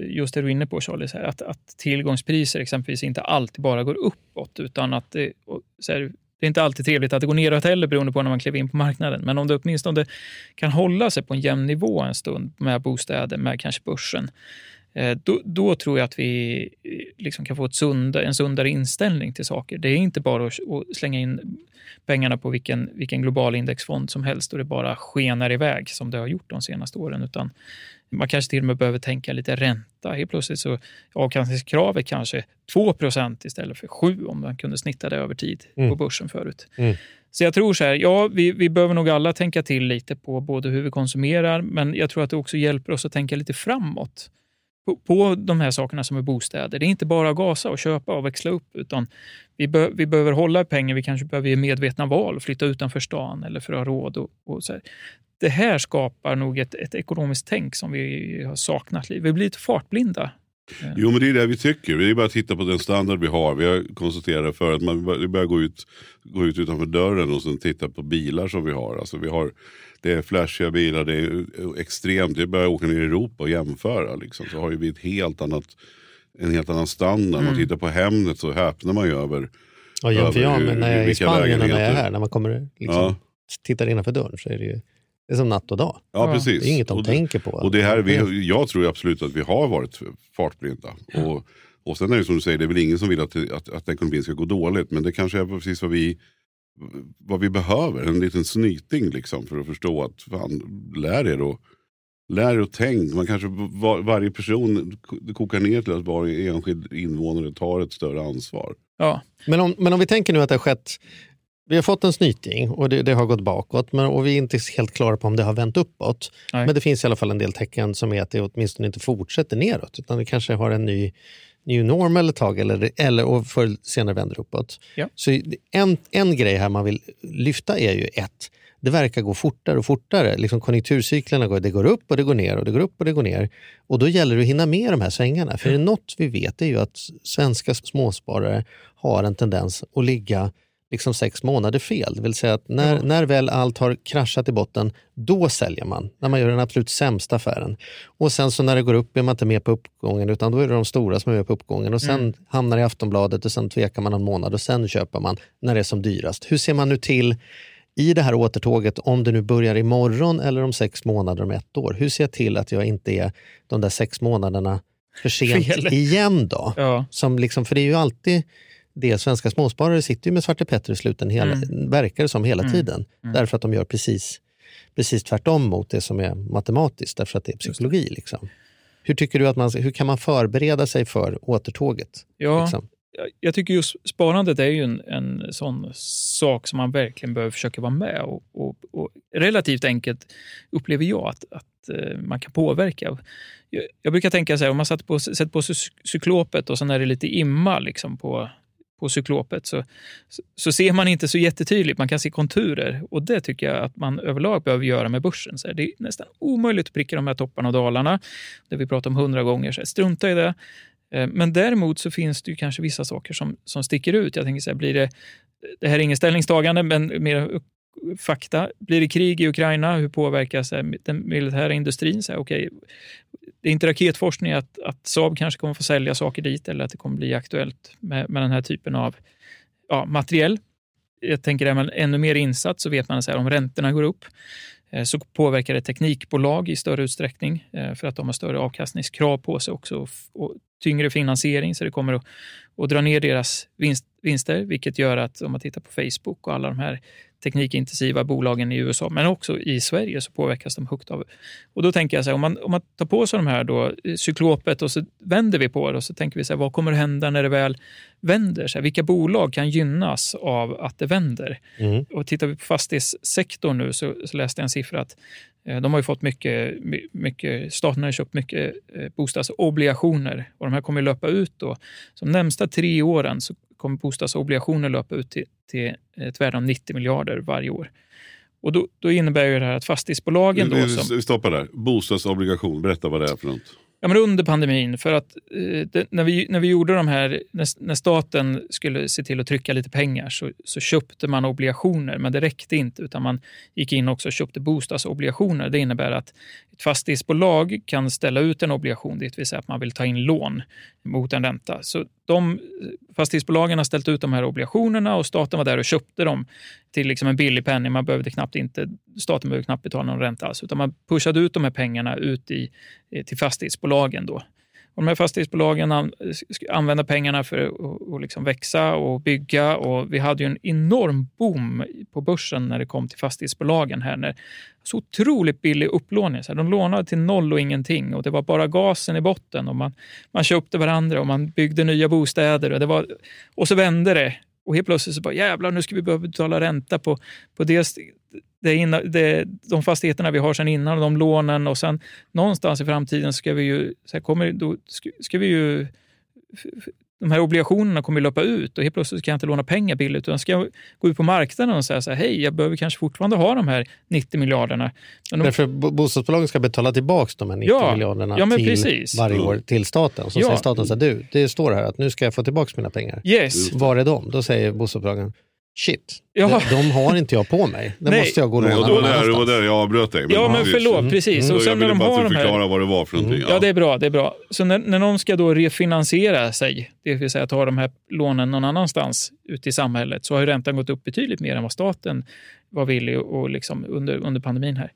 just det du är inne på, Charlie, så här, att, att tillgångspriser exempelvis inte alltid bara går uppåt, utan att det, och, så här, Det är inte alltid trevligt att det går neråt heller beroende på när man kliver in på marknaden. Men om det åtminstone kan hålla sig på en jämn nivå en stund med bostäder, med kanske börsen. Då, då tror jag att vi liksom kan få ett sund, en sundare inställning till saker. Det är inte bara att slänga in pengarna på vilken, vilken global indexfond som helst och det bara skenar iväg som det har gjort de senaste åren. Utan man kanske till och med behöver tänka lite ränta. Helt plötsligt så avkastningskravet kanske två procent istället för sju om man kunde snitta det över tid mm. på börsen förut. Mm. Så jag tror så här, ja vi, vi behöver nog alla tänka till lite på både hur vi konsumerar, men jag tror att det också hjälper oss att tänka lite framåt. På, på de här sakerna som är bostäder. Det är inte bara att gasa och köpa och växla upp, utan vi, be, vi behöver hålla pengar, vi kanske behöver ge medvetna val, flytta utanför stan eller för att ha råd. Och, och så här. Det här skapar nog ett, ett ekonomiskt tänk som vi har saknat. Vi blir lite fartblinda. Jo, men det är det vi tycker. Det är bara att titta på den standard vi har. Vi har konstaterat för att man börjar gå ut, gå ut utanför dörren och sen titta på bilar som vi har. Alltså vi har... Det är flashiga bilar, det är extremt. Det börjar åka ner i Europa och jämföra. Liksom. Så har ju vi ett helt annat, en helt annan standard. Mm. Man tittar på Hemnet så häpnar man ju över... Ja, jämför jag hur, när jag är i Spanien när jag är här. När man kommer liksom, ja. Tittar innanför dörren så är det ju... Det är som natt och dag. Ja, precis. Det är inget de och, tänker på. Och det här, vi, jag tror absolut att vi har varit fartblinda. Ja. Och, och sen är det som du säger, det är väl ingen som vill att, att, att ekonomin ska gå dåligt. Men det kanske är precis vad vi... vad vi behöver, en liten snyting liksom, för att förstå att fan, lär er då, lär er och tänk. Man kanske, var, varje person kokar ner till att varje enskild invånare tar ett större ansvar. Ja, men om, men om vi tänker nu att det har skett, vi har fått en snyting och det, det har gått bakåt, men, och vi är inte helt klara på om det har vänt uppåt. Nej. Men det finns i alla fall en del tecken som är att det åtminstone inte fortsätter neråt, utan det kanske har en ny new normal ett tag eller, eller och för senare vänder uppåt. Ja. Så en, en grej här man vill lyfta är ju ett, det verkar gå fortare och fortare. Liksom konjunkturcyklerna går, det går upp och det går ner och det går upp och det går ner. Och då gäller det att hinna med de här svängarna. För det är något vi vet är ju att svenska småsparare har en tendens att ligga liksom sex månader fel. Det vill säga att när, mm. när väl allt har kraschat i botten, då säljer man. När man gör den absolut sämsta affären. Och sen så när det går upp är man inte med på uppgången, utan då är det de stora som är med på uppgången. Och sen mm. hamnar i Aftonbladet och sen tvekar man en månad och sen köper man när det är som dyrast. Hur ser man nu till i det här återtåget, om det nu börjar imorgon eller om sex månader om ett år? Hur ser jag till att jag inte är de där sex månaderna för sent fel. igen då? Ja. Som liksom, för det är ju alltid... Det svenska småsparare sitter ju med Svarte Petter i sluten hela, mm. verkar det som hela mm. tiden. Mm. Därför att de gör precis, precis tvärtom mot det som är matematiskt. Därför att det är psykologi. Liksom. Hur tycker du att man, hur kan man förbereda sig för återtåget? Ja, liksom? Jag tycker just sparandet är ju en, en sån sak som man verkligen behöver försöka vara med. Och, och, och relativt enkelt upplever jag att, att man kan påverka. Jag, jag brukar tänka så här, om man satt på, satt på cyklopet och sen är det lite imma liksom på... på cyklopet så, så ser man inte så jättetydligt. Man kan se konturer och det tycker jag att man överlag behöver göra med börsen. Så det är nästan omöjligt att pricka de här topparna och dalarna. Det vi pratar om hundra gånger, så strunta i det. Men däremot så finns det ju kanske vissa saker som, som sticker ut. Jag tänker så här, blir det, det här är ingen ställningstagande men mer fakta. Blir det krig i Ukraina? Hur påverkas den militära industrin? Så här, okay, det är inte raketforskning att, att Saab kanske kommer få sälja saker dit eller att det kommer bli aktuellt med, med den här typen av ja, materiell. Jag tänker att man ännu mer insatt så vet man att om räntorna går upp så påverkar det teknikbolag i större utsträckning för att de har större avkastningskrav på sig också och tyngre finansiering, så det kommer att, att dra ner deras vinst, vinster, vilket gör att om man tittar på Facebook och alla de här teknikintensiva bolagen i U S A men också i Sverige så påverkas de högt av. Och då tänker jag så här, om man, om man tar på sig de här då, cyklopet och så vänder vi på det och så tänker vi så här, vad kommer att hända när det väl vänder? Så här, vilka bolag kan gynnas av att det vänder? Mm. Och tittar vi på fastighetssektorn nu så, så läste jag en siffra att de har ju fått mycket, mycket staten har köpt mycket bostadsobligationer och de här kommer ju löpa ut då. Så de närmsta tre åren så kommer bostadsobligationer löpa ut till, till ett värde om nittio miljarder varje år. Och då, då innebär ju det här att fastighetsbolagen... Men, då som, vi stoppar där. Bostadsobligation, berätta vad det är för något. Ja, men under pandemin, för att eh, det, när, vi, när vi gjorde de här, när, när staten skulle se till att trycka lite pengar så, så köpte man obligationer, men det räckte inte utan man gick in också och köpte bostadsobligationer. Det innebär att ett fastighetsbolag kan ställa ut en obligation, det vill säga att man vill ta in lån mot en ränta. Så de fastighetsbolagen har ställt ut de här obligationerna och staten var där och köpte dem till liksom en billig penning. Man behövde knappt inte, staten behövde knappt betala någon ränta alls, utan man pushade ut de här pengarna ut i, till fastighetsbolagen då. Och de här fastighetsbolagen använde pengarna för att liksom växa och bygga. Och vi hade ju en enorm boom på börsen när det kom till fastighetsbolagen här. När så otroligt billig upplåning. Så här, de lånade till noll och ingenting. Och det var bara gasen i botten. Och man, man köpte varandra och man byggde nya bostäder. Och, det var, och så vände det. Och helt plötsligt så bara, jävlar, nu ska vi behöva betala ränta på, på det, det inna, det, de fastigheterna vi har sedan innan, de lånen. Och sen någonstans i framtiden ska vi ju, så här kommer, då ska, ska vi ju, de här obligationerna kommer löpa ut. Och helt plötsligt kan jag inte låna pengar billigt, utan ska jag gå ut på marknaden och säga så här, hej, jag behöver kanske fortfarande ha de här nittio miljarderna. Men de, därför bostadsbolagen ska betala tillbaka de här nittio ja, miljarderna ja, till precis. varje år till staten. Så ja. säger staten så här, du, det står här att nu ska jag få tillbaka mina pengar. Yes. Var är de? Då säger bostadsbolagen, shit, ja. de, de har inte jag på mig. Det måste jag gå och låna. Nej, och då där, det var där jag avbröt dig. Men ja, men förlåt, mm. precis. Mm. Och sen jag ville när de bara har att du förklarar här... vad det var för någonting. Mm. Ja. ja, det är bra, det är bra. Så när, när någon ska då refinansiera sig, det vill säga att ta de här lånen någon annanstans ute i samhället, så har ju räntan gått upp betydligt mer än vad staten var villig och liksom under, under pandemin här.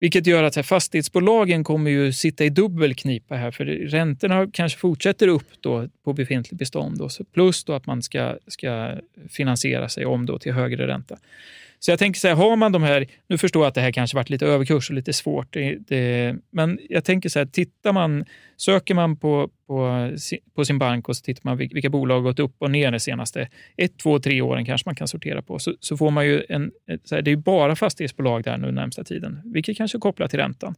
Vilket gör att här, fastighetsbolagen kommer ju sitta i dubbel knipa här, för räntorna kanske fortsätter upp då på befintligt bestånd då, så plus då att man ska, ska finansiera sig om då till högre ränta. Så jag tänker så här, har man de här, nu förstår jag att det här kanske varit lite överkurs och lite svårt, det, det, men jag tänker så här, tittar man, söker man på, på, på sin bank och så tittar man vilka bolag har gått upp och ner de senaste ett, två, tre åren kanske man kan sortera på, så, så får man ju en, så här, det är ju bara fastighetsbolag där nu närmsta tiden, vilket kanske kopplar till räntan.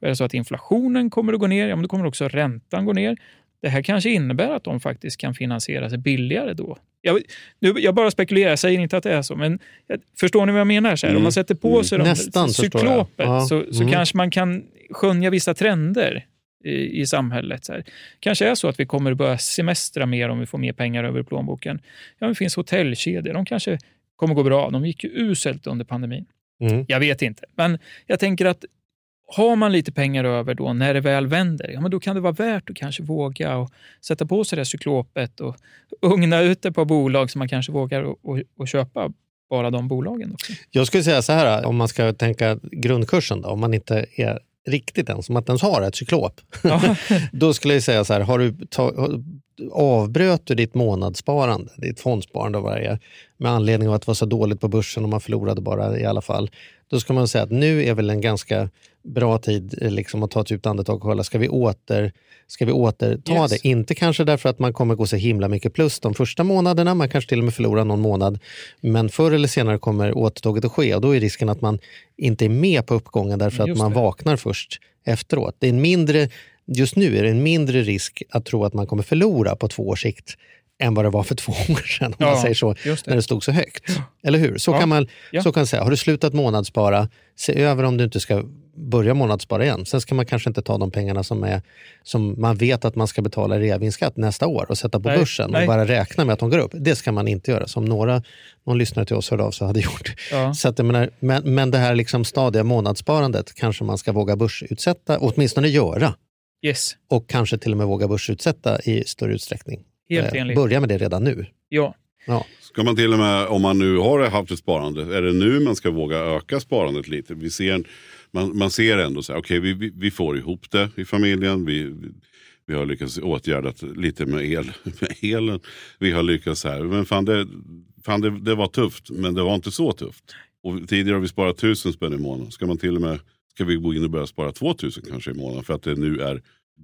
Och är det så att inflationen kommer att gå ner, ja men då kommer också räntan gå ner. Det här kanske innebär att de faktiskt kan finansiera sig billigare då. Jag, nu, jag bara spekulerar, jag säger inte att det är så, men jag, förstår ni vad jag menar? Så här? Mm. Om man sätter på sig mm. de, cyklopet ja. så, så mm. kanske man kan skönja vissa trender i, i samhället. Så här. Kanske är så att vi kommer att börja semestra mer om vi får mer pengar över plånboken. Ja, det finns hotellkedjor, de kanske kommer gå bra. De gick ju uselt under pandemin. Mm. Jag vet inte, men jag tänker att har man lite pengar över då när det väl vänder, ja men då kan det vara värt att kanske våga och sätta på sig det cyklopet och ugna ut det på bolag som man kanske vågar och, och, och köpa bara de bolagen också. Jag skulle säga så här, om man ska tänka grundkursen då, om man inte är riktigt ens, som att ens har ett cyklop. Ja. Då skulle jag säga så här, har du ta, avbröt du ditt månadssparande, ditt fondsparande och vad det är, med anledning av att det var så dåligt på börsen och man förlorade bara i alla fall, då ska man säga att nu är väl en ganska bra tid liksom att ta ett djupt andetag och kolla, ska vi åter ska vi återta yes. det? Inte kanske därför att man kommer gå så himla mycket plus de första månaderna, man kanske till och med förlorar någon månad, men förr eller senare kommer återtaget att ske och då är risken att man inte är med på uppgången därför just att man det. vaknar först efteråt. Det är en mindre, just nu är det en mindre risk att tro att man kommer förlora på två års sikt än vad det var för två år sedan, om ja, man säger så, det. när det stod så högt. Ja. Eller hur? Så, ja. kan man, ja. så kan man säga, har du slutat månadsspara, se över om du inte ska börja månadsspara igen. Sen ska man kanske inte ta de pengarna som, är, som man vet att man ska betala i reavinstskatt nästa år och sätta på nej, börsen nej. och bara räkna med att de går upp. Det ska man inte göra, som några någon lyssnare till oss hörde av sig hade gjort. Ja. Så att, jag menar, men, men det här liksom stadiga månadssparandet kanske man ska våga börsutsätta, åtminstone göra. Yes. Och kanske till och med våga börsutsätta i större utsträckning. Börja med det redan nu. Ja. ja. Ska man till och med, om man nu har haft ett sparande, är det nu man ska våga öka sparandet lite? Vi ser, man, man ser ändå så här, okej okay, vi, vi får ihop det i familjen, vi, vi har lyckats åtgärda lite med, el, med elen, vi har lyckats så här, men fan, det, fan det, det var tufft, men det var inte så tufft. Och tidigare har vi sparat tusen spänn i månaden, ska man till och med, ska vi gå in och börja spara två tusen kanske i månaden för att det nu är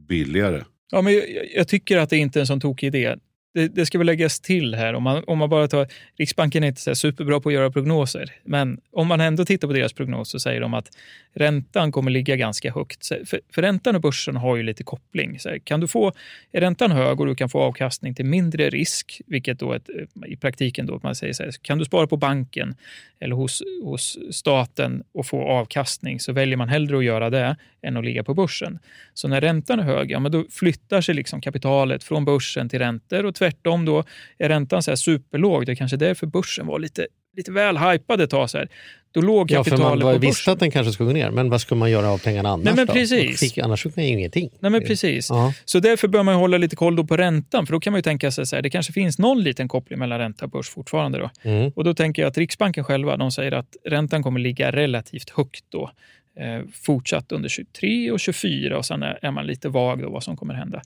billigare? Ja, men jag, jag tycker att det inte är en sån tokig idé. Det, det ska väl läggas till här. Om man, om man bara tar, Riksbanken är inte så superbra på att göra prognoser. Men om man ändå tittar på deras prognos så säger de att räntan kommer ligga ganska högt. Så, för, för räntan och börsen har ju lite koppling. Så, kan du få, är räntan hög och du kan få avkastning till mindre risk, vilket då ett, i praktiken då man säger så här, kan du spara på banken eller hos, hos staten och få avkastning, så väljer man hellre att göra det än att ligga på börsen. Så när räntan är hög, ja, men då flyttar sig liksom kapitalet från börsen till räntor, och tvärtom då är räntan så här superlåg, det är kanske därför börsen var lite, lite väl hypad ett tag så här. Då låg kapitalet ja, för man var, på visste att den kanske skulle gå ner, men vad skulle man göra av pengarna annars? Nej, men precis. Fick, annars fick man ju ingenting. Nej, men precis. Ja. Så därför bör man ju hålla lite koll då på räntan, för då kan man ju tänka sig så här, det kanske finns någon liten koppling mellan ränta och börs fortfarande då. Mm. Och då tänker jag att Riksbanken själva, de säger att räntan kommer ligga relativt högt då, eh, fortsatt under tjugotre och tjugofyra, och sen är, är man lite vag då vad som kommer hända.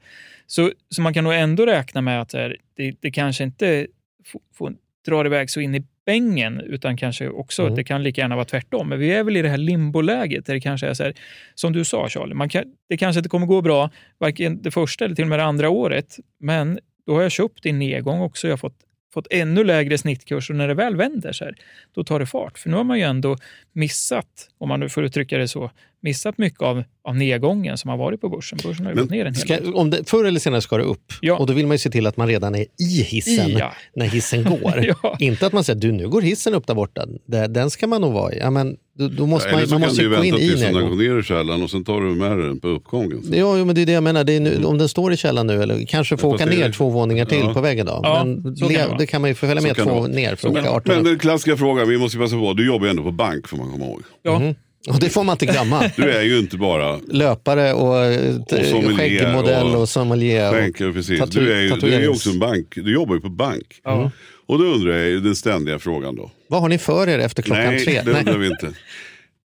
Så, så man kan nog ändå räkna med att här, det, det kanske inte får, får drar iväg så in i bängen, utan kanske också, mm. det kan lika gärna vara tvärtom. Men vi är väl i det här limboläget där det kanske är så här, som du sa Charlie, man kan, det kanske inte kommer gå bra, varken det första eller till och med det andra året, men då har jag köpt i nedgång också, jag har fått, fått ännu lägre snittkurs, och när det väl vänder så här, då tar det fart. För nu har man ju ändå missat, om man nu får uttrycka det så, missat mycket av, av nedgången som har varit på börsen. Börsen har ju gått ner en hel del. Om det, förr eller senare ska det upp. Ja. Och då vill man ju se till att man redan är i hissen I, ja. när hissen går. ja. Inte att man säger, du nu går hissen upp där borta. Den ska man nog vara i. Ja, men då, då måste ja, man, man måste gå in i den. Går ner i källan och sen tar du med den på uppgången. Så. Ja, men det är det jag menar. Det är nu, mm. Om den står i källan nu, eller kanske får åka ner är... två våningar till ja. på vägen då. Ja, men le, kan det kan man ju förfölja med två ner. För åka men den klassiska frågan, vi måste ju passa på, du jobbar ju ändå på bank, får man komma ihåg. Ja. Mm. Och det får man inte glömma. Du är ju inte bara löpare och, och skäggmodell och, och sommelier. Skänker, precis. Tatu- du är ju du är också en bank. Du jobbar ju på bank. Mm. Mm. Och då undrar jag ju den ständiga frågan då. Vad har ni för er efter klockan Nej, tre? Det Nej, det undrar vi inte.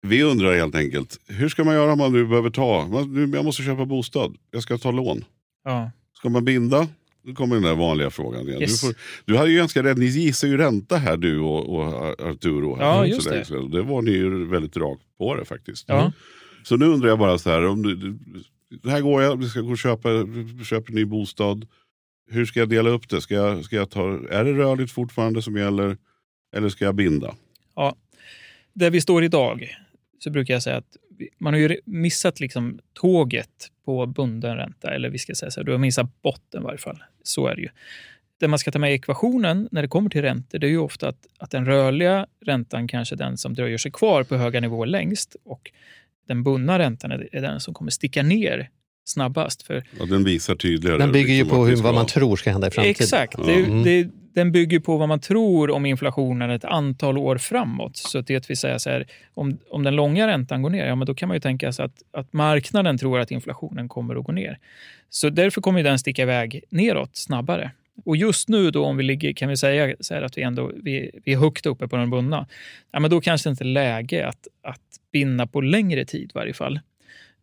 Vi undrar helt enkelt, hur ska man göra om man nu behöver ta? Jag måste köpa bostad. Jag ska ta lån. Ja. Ska man binda? Nu kommer den där vanliga frågan igen. Yes. Du, får, du hade ju ganska rädd, ni gissar ju ränta här du och, och Arturo. Här. Ja, just det. Det var ni ju väldigt rakt på det faktiskt. Ja. Så nu undrar jag bara så här, om du, här går jag, vi ska gå och köpa, köpa en ny bostad. Hur ska jag dela upp det? Ska jag, ska jag ta, är det rörligt fortfarande som gäller? Eller ska jag binda? Ja, där vi står idag så brukar jag säga att man har ju missat liksom tåget på bunden ränta, eller vi ska säga så här, du har missat botten i varje fall. Så är det ju. Det man ska ta med i ekvationen när det kommer till räntor, det är ju ofta att, att den rörliga räntan kanske är den som dröjer sig kvar på höga nivåer längst, och den bundna räntan är den som kommer sticka ner snabbast. För ja, den visar tydligare. Den bygger ju på hur, vad man tror ska hända i framtiden. Exakt, det, mm. det, den bygger på vad man tror om inflationen ett antal år framåt. Så att det vill säga så här, om, om den långa räntan går ner, ja, men då kan man ju tänka sig att, att marknaden tror att inflationen kommer att gå ner. Så därför kommer den sticka iväg neråt snabbare. Och just nu då, om vi ligger, kan vi säga så här att vi ändå vi, vi är högt uppe på den bundna. Ja, men då kanske det inte är läge att, att binda på längre tid i varje fall.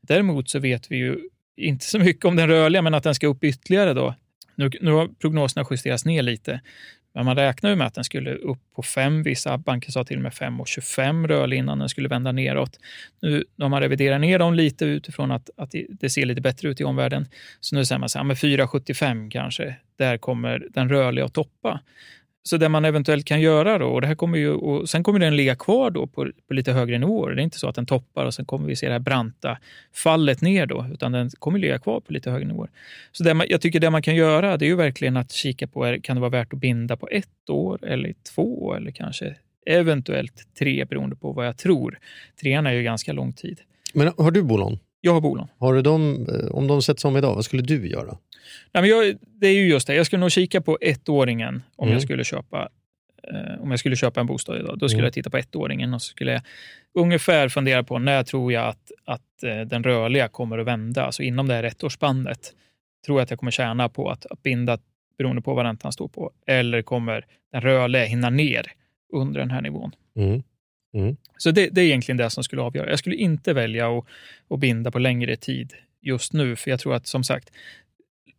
Däremot så vet vi ju inte så mycket om den rörliga, men att den ska upp ytterligare då. Nu, nu har prognoserna justerats ner lite. Men man räknar ju med att den skulle upp på fem. Vissa banker sa till och med fem och tjugofem rörlig innan den skulle vända neråt. Nu har man reviderat ner dem lite utifrån att, att det ser lite bättre ut i omvärlden. Så nu säger man så här, men fyra komma sjuttiofem kanske. Där kommer den rörliga att toppa. Så det man eventuellt kan göra då, och det här kommer ju, och sen kommer den ligga kvar då på, på lite högre nivåer. Det är inte så att den toppar och sen kommer vi se det här branta fallet ner då, utan den kommer ligga kvar på lite högre nivåer. Så det man, jag tycker det man kan göra, det är ju verkligen att kika på, är, kan det vara värt att binda på ett år eller två år, eller kanske eventuellt tre, beroende på vad jag tror. Trean är ju ganska lång tid. Men har du bolån? Jag har bolån. Har du dem, om de sätts om idag, vad skulle du göra? Nej, men jag, det är ju just det. Jag skulle nog kika på ettåringen om, mm. jag, skulle köpa, eh, om jag skulle köpa en bostad idag. Då skulle mm. jag titta på ettåringen och så skulle jag ungefär fundera på när tror jag att, att eh, den rörliga kommer att vända. Alltså inom det här ettårsspannet tror jag att jag kommer tjäna på att, att binda beroende på vad räntan står på. Eller kommer den rörliga hinna ner under den här nivån. Mm. Mm. Så det, det är egentligen det som skulle avgöra. Jag skulle inte välja att, att binda på längre tid just nu, för jag tror att, som sagt,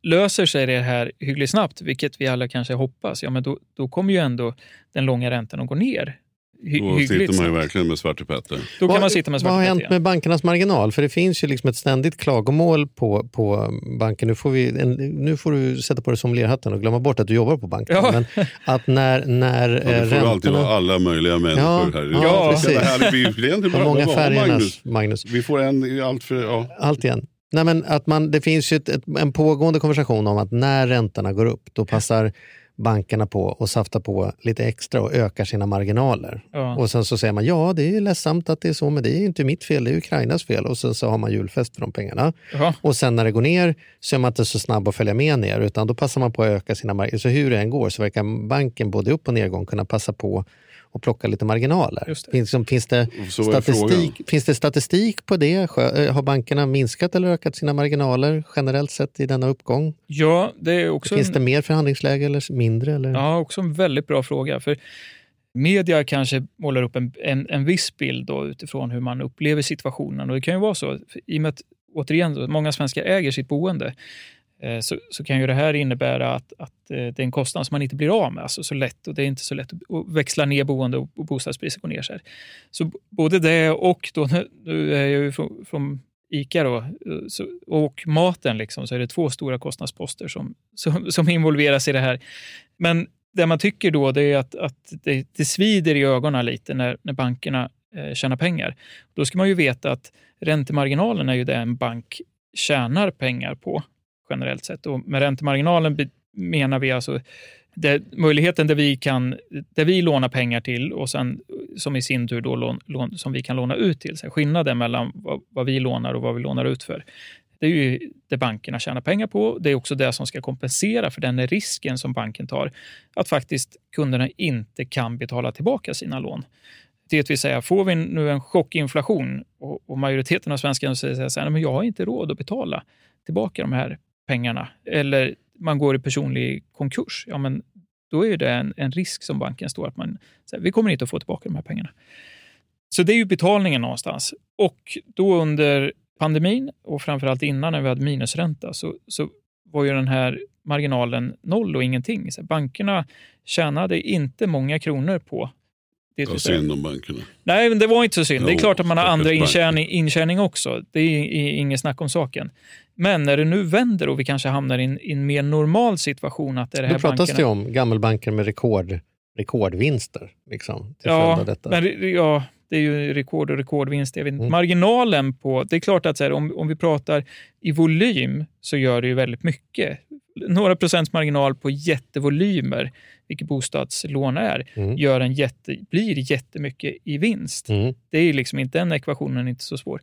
löser sig det här hyggligt snabbt, vilket vi alla kanske hoppas, ja, men då, då kommer ju ändå den långa räntan att gå ner. Hy- då sitter man ju verkligen med svarta petter. Då kan vad, man sitta med svarta petter. Vad har hänt med bankernas marginal? För det finns ju liksom ett ständigt klagomål på, på banken. Nu får, vi en, nu får du sätta på dig som lerhatten och glömma bort att du jobbar på banken. Ja. Men att när, när ja, det får räntorna... alltid vara alla möjliga människor ja, här. Ja, ja precis. Det här är inte bara många färgernas, Magnus. Magnus. Vi får en allt för... Ja. Allt igen. Nej, men att man, det finns ju ett, ett, en pågående konversation om att när räntorna går upp, då passar bankerna på och saftar på lite extra och ökar sina marginaler. Ja. Och sen så säger man, ja det är ju ledsamt att det är så, men det är ju inte mitt fel, det är Ukrainas fel. Och sen så har man julfest för de pengarna. Ja. Och sen när det går ner så är man inte så snabb att följa med ner, utan då passar man på att öka sina marginaler. Så hur det än går så verkar banken både upp och nedgång kunna passa på och plocka lite marginaler. Just det. Finns, finns, det statistik, finns det statistik på det? Har bankerna minskat eller ökat sina marginaler generellt sett i denna uppgång? Ja, det är också finns en... det mer förhandlingsläge eller mindre? Eller? Ja, också en väldigt bra fråga. För media kanske målar upp en, en, en viss bild då, utifrån hur man upplever situationen. Och det kan ju vara så, i och med att återigen, många svenskar äger sitt boende, Så, så kan ju det här innebära att, att det är en kostnad som man inte blir av med alltså så lätt, och det är inte så lätt att växla ner boende och bostadspriser går ner så här. Så både det och då, nu är jag ju från, från ICA då, så, och maten liksom, så är det två stora kostnadsposter som, som, som involveras i det här. Men det man tycker då det är att, att det, det svider i ögonen lite när, när bankerna eh, tjänar pengar. Då ska man ju veta att räntemarginalen är ju det en bank tjänar pengar på. Generellt sett. Och med räntemarginalen menar vi alltså det, möjligheten där vi kan där vi lånar pengar till och sen som i sin tur då lån, lån, som vi kan låna ut till. Så skillnaden mellan vad, vad vi lånar och vad vi lånar ut för. Det är ju det bankerna tjänar pengar på. Det är också det som ska kompensera för den risken som banken tar att faktiskt kunderna inte kan betala tillbaka sina lån. Det vill säga, får vi nu en chockinflation och, och majoriteten av svenskarna säger så här, men jag har inte råd att betala tillbaka de här pengarna, eller man går i personlig konkurs, ja men då är ju det en, en risk som banken står att man säger, vi kommer inte att få tillbaka de här pengarna. Så det är ju betalningen någonstans. Och då under pandemin och framförallt innan när vi hade minusränta så, så var ju den här marginalen noll och ingenting. Så bankerna tjänade inte många kronor på det. Det var synd om bankerna. Nej, men det var inte så synd. Det är klart att man har andra intjäning, intjäning också. Det är ingen snack om saken. Men när det nu vänder och vi kanske hamnar i en mer normal situation att det är det här bankerna... Då pratas det om gammelbanker med rekord, rekordvinster. Liksom, till ja, av detta. Men, ja, det är ju rekord och rekordvinster. Jag vet inte. Mm. Marginalen på... Det är klart att så här, om, om vi pratar i volym så gör det ju väldigt mycket. Några procents marginal på jättevolymer, vilket bostadslån är, mm. gör en jätte, blir jättemycket i vinst. Mm. Det är liksom inte den ekvationen, inte så svår.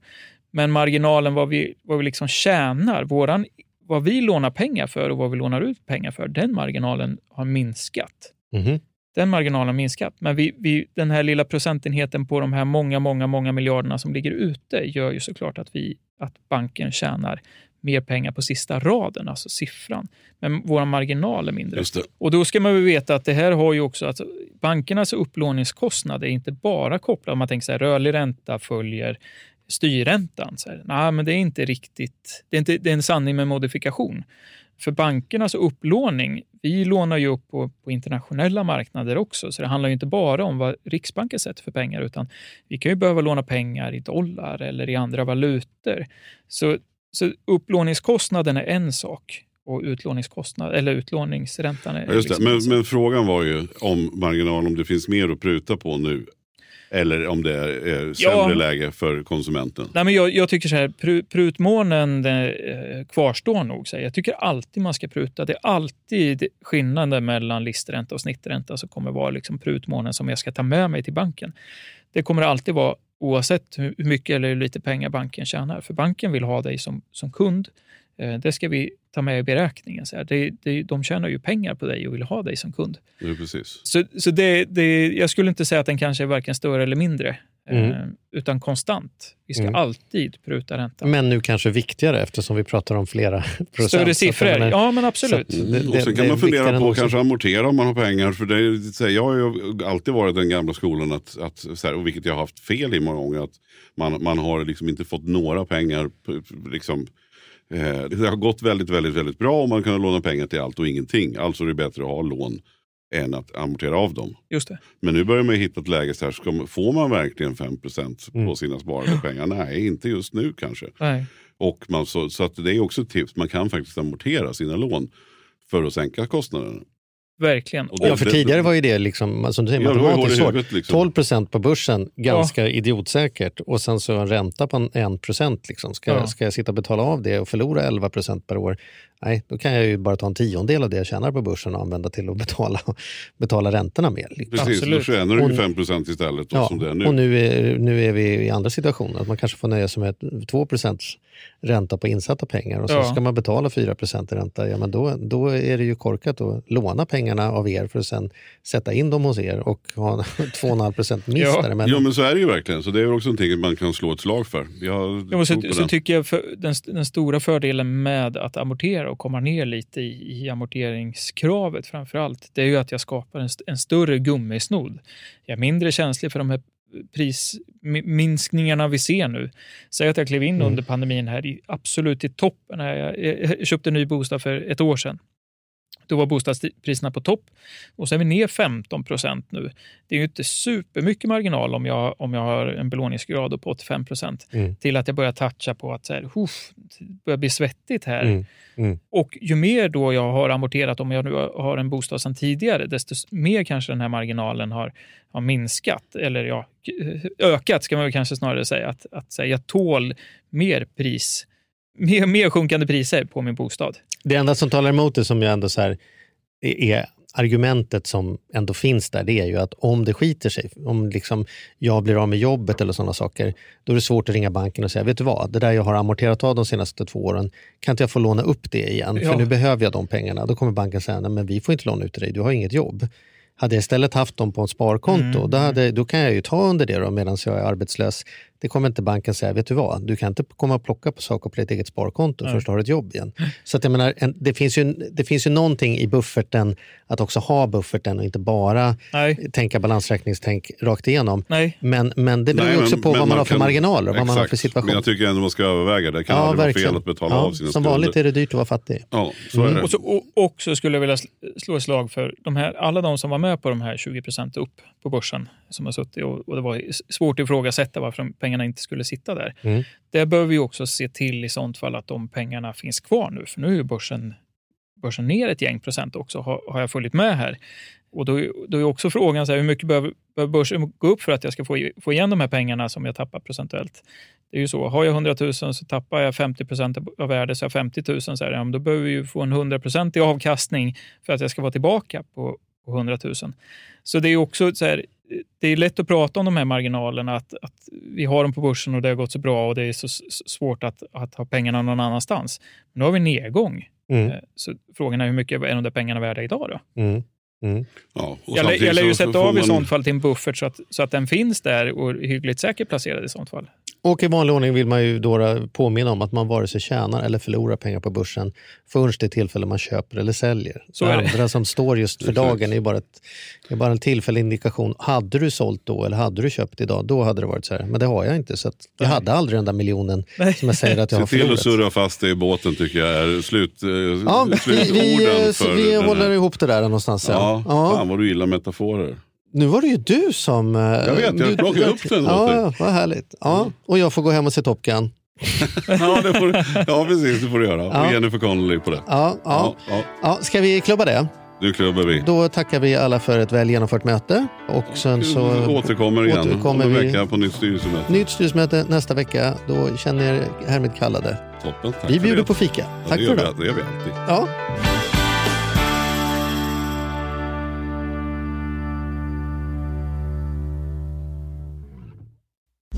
Men marginalen vad vi, vad vi liksom tjänar, våran, vad vi lånar pengar för och vad vi lånar ut pengar för, den marginalen har minskat. Mm. Den marginalen har minskat. Men vi, vi, den här lilla procentenheten på de här många, många, många miljarderna som ligger ute gör ju såklart att, vi, att banken tjänar mer pengar på sista raden, alltså siffran. Men våra marginaler är mindre. Och då ska man ju veta att det här har ju också, alltså, bankernas upplåningskostnader är inte bara kopplade, om man tänker så här, rörlig ränta följer styrräntan. Så här, nej, men det är inte riktigt, det är, inte, det är en sanning med modifikation. För bankernas upplåning, vi lånar ju upp på, på internationella marknader också, så det handlar ju inte bara om vad Riksbanken sätter för pengar, utan vi kan ju behöva låna pengar i dollar eller i andra valutor. Så Så upplåningskostnaden är en sak och utlåningskostnad eller utlåningsräntan är... Ja, just det. Liksom men, men frågan var ju om marginal, om det finns mer att pruta på nu eller om det är sämre ja. läge för konsumenten. Nej, men jag, jag tycker så här, pr- prutmånen eh, kvarstår nog. Så här. Jag tycker alltid man ska pruta. Det är alltid skillnaden mellan listränta och snittränta som kommer vara liksom prutmånen som jag ska ta med mig till banken. Det kommer alltid vara oavsett hur mycket eller hur lite pengar banken tjänar. För banken vill ha dig som, som kund. Det ska vi ta med i beräkningen. Så här. Det, det, de tjänar ju pengar på dig och vill ha dig som kund. Ja, precis. Så, så det, det, jag skulle inte säga att den kanske är varken större eller mindre. Mm. Utan konstant. Vi ska mm. alltid pruta räntan. Men nu kanske viktigare eftersom vi pratar om flera procent. Större siffror, är, ja men absolut. Så, det, det, och sen kan det, man fundera på att kanske amortera om man har pengar. För det, så här, jag har ju alltid varit den gamla skolan, att, att, så här, och vilket jag har haft fel i många gånger, att man, man har liksom inte fått några pengar liksom. Det har gått väldigt, väldigt, väldigt bra och man kan låna pengar till allt och ingenting. Alltså är det bättre att ha lån än att amortera av dem. Just det. Men nu börjar man hitta ett läge så här, ska man, får man verkligen fem procent mm. på sina sparade pengar? Nej, inte just nu kanske. Nej. Och man, så, så att det är också ett tips, man kan faktiskt amortera sina lån för att sänka kostnaderna. Verkligen. Ja, för tidigare var ju det liksom, som du säger, ja, matematiskt svårt. Liksom. tolv procent på börsen, ganska ja. idiotsäkert. Och sen så en ränta på en, en procent. Liksom. Ska, ja. ska jag sitta och betala av det och förlora elva procent per år? Nej, då kan jag ju bara ta en tiondel av det jag tjänar på börsen och använda till att betala, betala räntorna mer. Liksom. Precis, då tjänar du ju fem procent istället. Då, ja, som det är nu. Och nu är, nu är vi i andra situationer. Att man kanske får nöja sig med två procent ränta på insatta pengar och så, ja, ska man betala fyra procent i ränta. Ja, men då, då är det ju korkat att låna pengarna av er för att sen sätta in dem hos er och ha två komma fem procent miss. Ja. Där, men... ja, men så är det ju verkligen. Så det är väl också någonting man kan slå ett slag för. Jag ja, så, så tycker jag för, den, den stora fördelen med att amortera och komma ner lite i, i amorteringskravet framförallt, det är ju att jag skapar en, en större gummisnodd. Jag är mindre känslig för de här prisminskningarna vi ser nu. Säg att jag klev in mm. under pandemin här i, absolut i toppen. Jag, jag köpte en ny bostad för ett år sedan. Då var bostadspriserna på topp och så är vi ner femton procent nu. Det är ju inte supermycket marginal om jag, om jag har en belåningsgrad på åttiofem procent mm. till att jag börjar toucha på att så här, huff, börjar bli svettigt här. Mm. Mm. Och ju mer då jag har amorterat, om jag nu har en bostad sedan tidigare, desto mer kanske den här marginalen har, har minskat eller ja, ökat ska man väl kanske snarare säga. Att, att så här, jag tål mer pris. Mer, mer sjunkande priser på min bostad. Det enda som talar emot det, som jag ändå så här, är argumentet som ändå finns där, det är ju att om det skiter sig, om liksom jag blir av med jobbet eller sådana saker, då är det svårt att ringa banken och säga, vet du vad, det där jag har amorterat av de senaste två åren, kan inte jag få låna upp det igen? Ja. För nu behöver jag de pengarna. Då kommer banken säga, nej men vi får inte låna ut till dig, du har inget jobb. Hade jag istället haft dem på ett sparkonto, mm. då, hade, då kan jag ju ta under det då medan jag är arbetslös. Det kommer inte banken säga, vet du vad, du kan inte komma och plocka på saker på ett eget sparkonto mm. först har du ett jobb igen. Så att jag menar, en, det, finns ju, det finns ju någonting i bufferten, att också ha bufferten och inte bara Nej. tänka balansräkningstänk rakt igenom. Nej. Men, men det beror Nej, ju också men, på men vad man, man har för kan, marginaler och vad man har för situation. Men jag tycker ändå man ska överväga det. Kan ja, aldrig verkligen. vara fel att betala ja, av sina som skulder. Vanligt är det dyrt att vara fattig. Ja, så mm. är det. Och, så, och också skulle jag vilja slå ett slag för de här, alla de som var med på de här tjugo procent upp på börsen som har suttit och, och det var svårt att ifrågasätta varför de pengarna inte skulle sitta där. Mm. Det behöver vi också se till i sånt fall att de pengarna finns kvar nu, för nu är börsen, börsen ner ett gäng procent också, har, har jag följt med här. Och då, då är också frågan så här, hur mycket behöver, behöver börsen gå upp för att jag ska få, få igen de här pengarna som jag tappar procentuellt. Det är ju så, har jag hundra tusen så tappar jag femtio procent av värde, så jag femtio tusen så här, ja, då behöver vi ju få en hundra procent i avkastning för att jag ska vara tillbaka på hundra tusen. Så det är också så här, det är lätt att prata om de här marginalerna, att, att vi har dem på börsen och det har gått så bra och det är så svårt att, att ha pengarna någon annanstans. Men nu har vi nedgång. Mm. Så frågan är hur mycket är de där pengarna värda idag då? Mm. Mm. Ja, och jag lär ju sätta av man... i sånt fall till en buffert så att, så att den finns där och är hyggligt säkert placerad i sånt fall. Och i vanlig ordning vill man ju då påminna om att man vare sig tjänar eller förlorar pengar på börsen förrän det tillfälle man köper eller säljer. Så det andra som står just för dagen är ju bara, ett, är bara en tillfällig indikation. Hade du sålt då eller hade du köpt idag, då hade det varit så här. Men det har jag inte, så att jag Nej. hade aldrig den där miljonen Nej. som jag säger att jag Se har förlorat. Se till att surra fast i båten tycker jag är slut, eh, ja, slutorden. Vi, för vi håller ihop det där någonstans. Ja, ja. Fan vad du gillar metaforer. Nu var det ju du som... Jag vet, jag plockade upp den. Ja, vad härligt. Ja, och jag får gå hem och se Top Gun. ja, det får, ja, precis, det får du göra. Ja. Och Jennifer Connelly på det. Ja, ja. Ja, ja. Ska vi klubba det? Nu klubbar vi. Då tackar vi alla för ett väl genomfört möte. Och sen så... Vi återkommer igen. Återkommer vi... vecka på nytt styrelsemöte. Nytt styrelsemöte nästa vecka. Då känner jag er härmed kallade. Toppen, tack. Vi bjuder på fika. Ja, tack för det. Det gör vi alltid. Ja.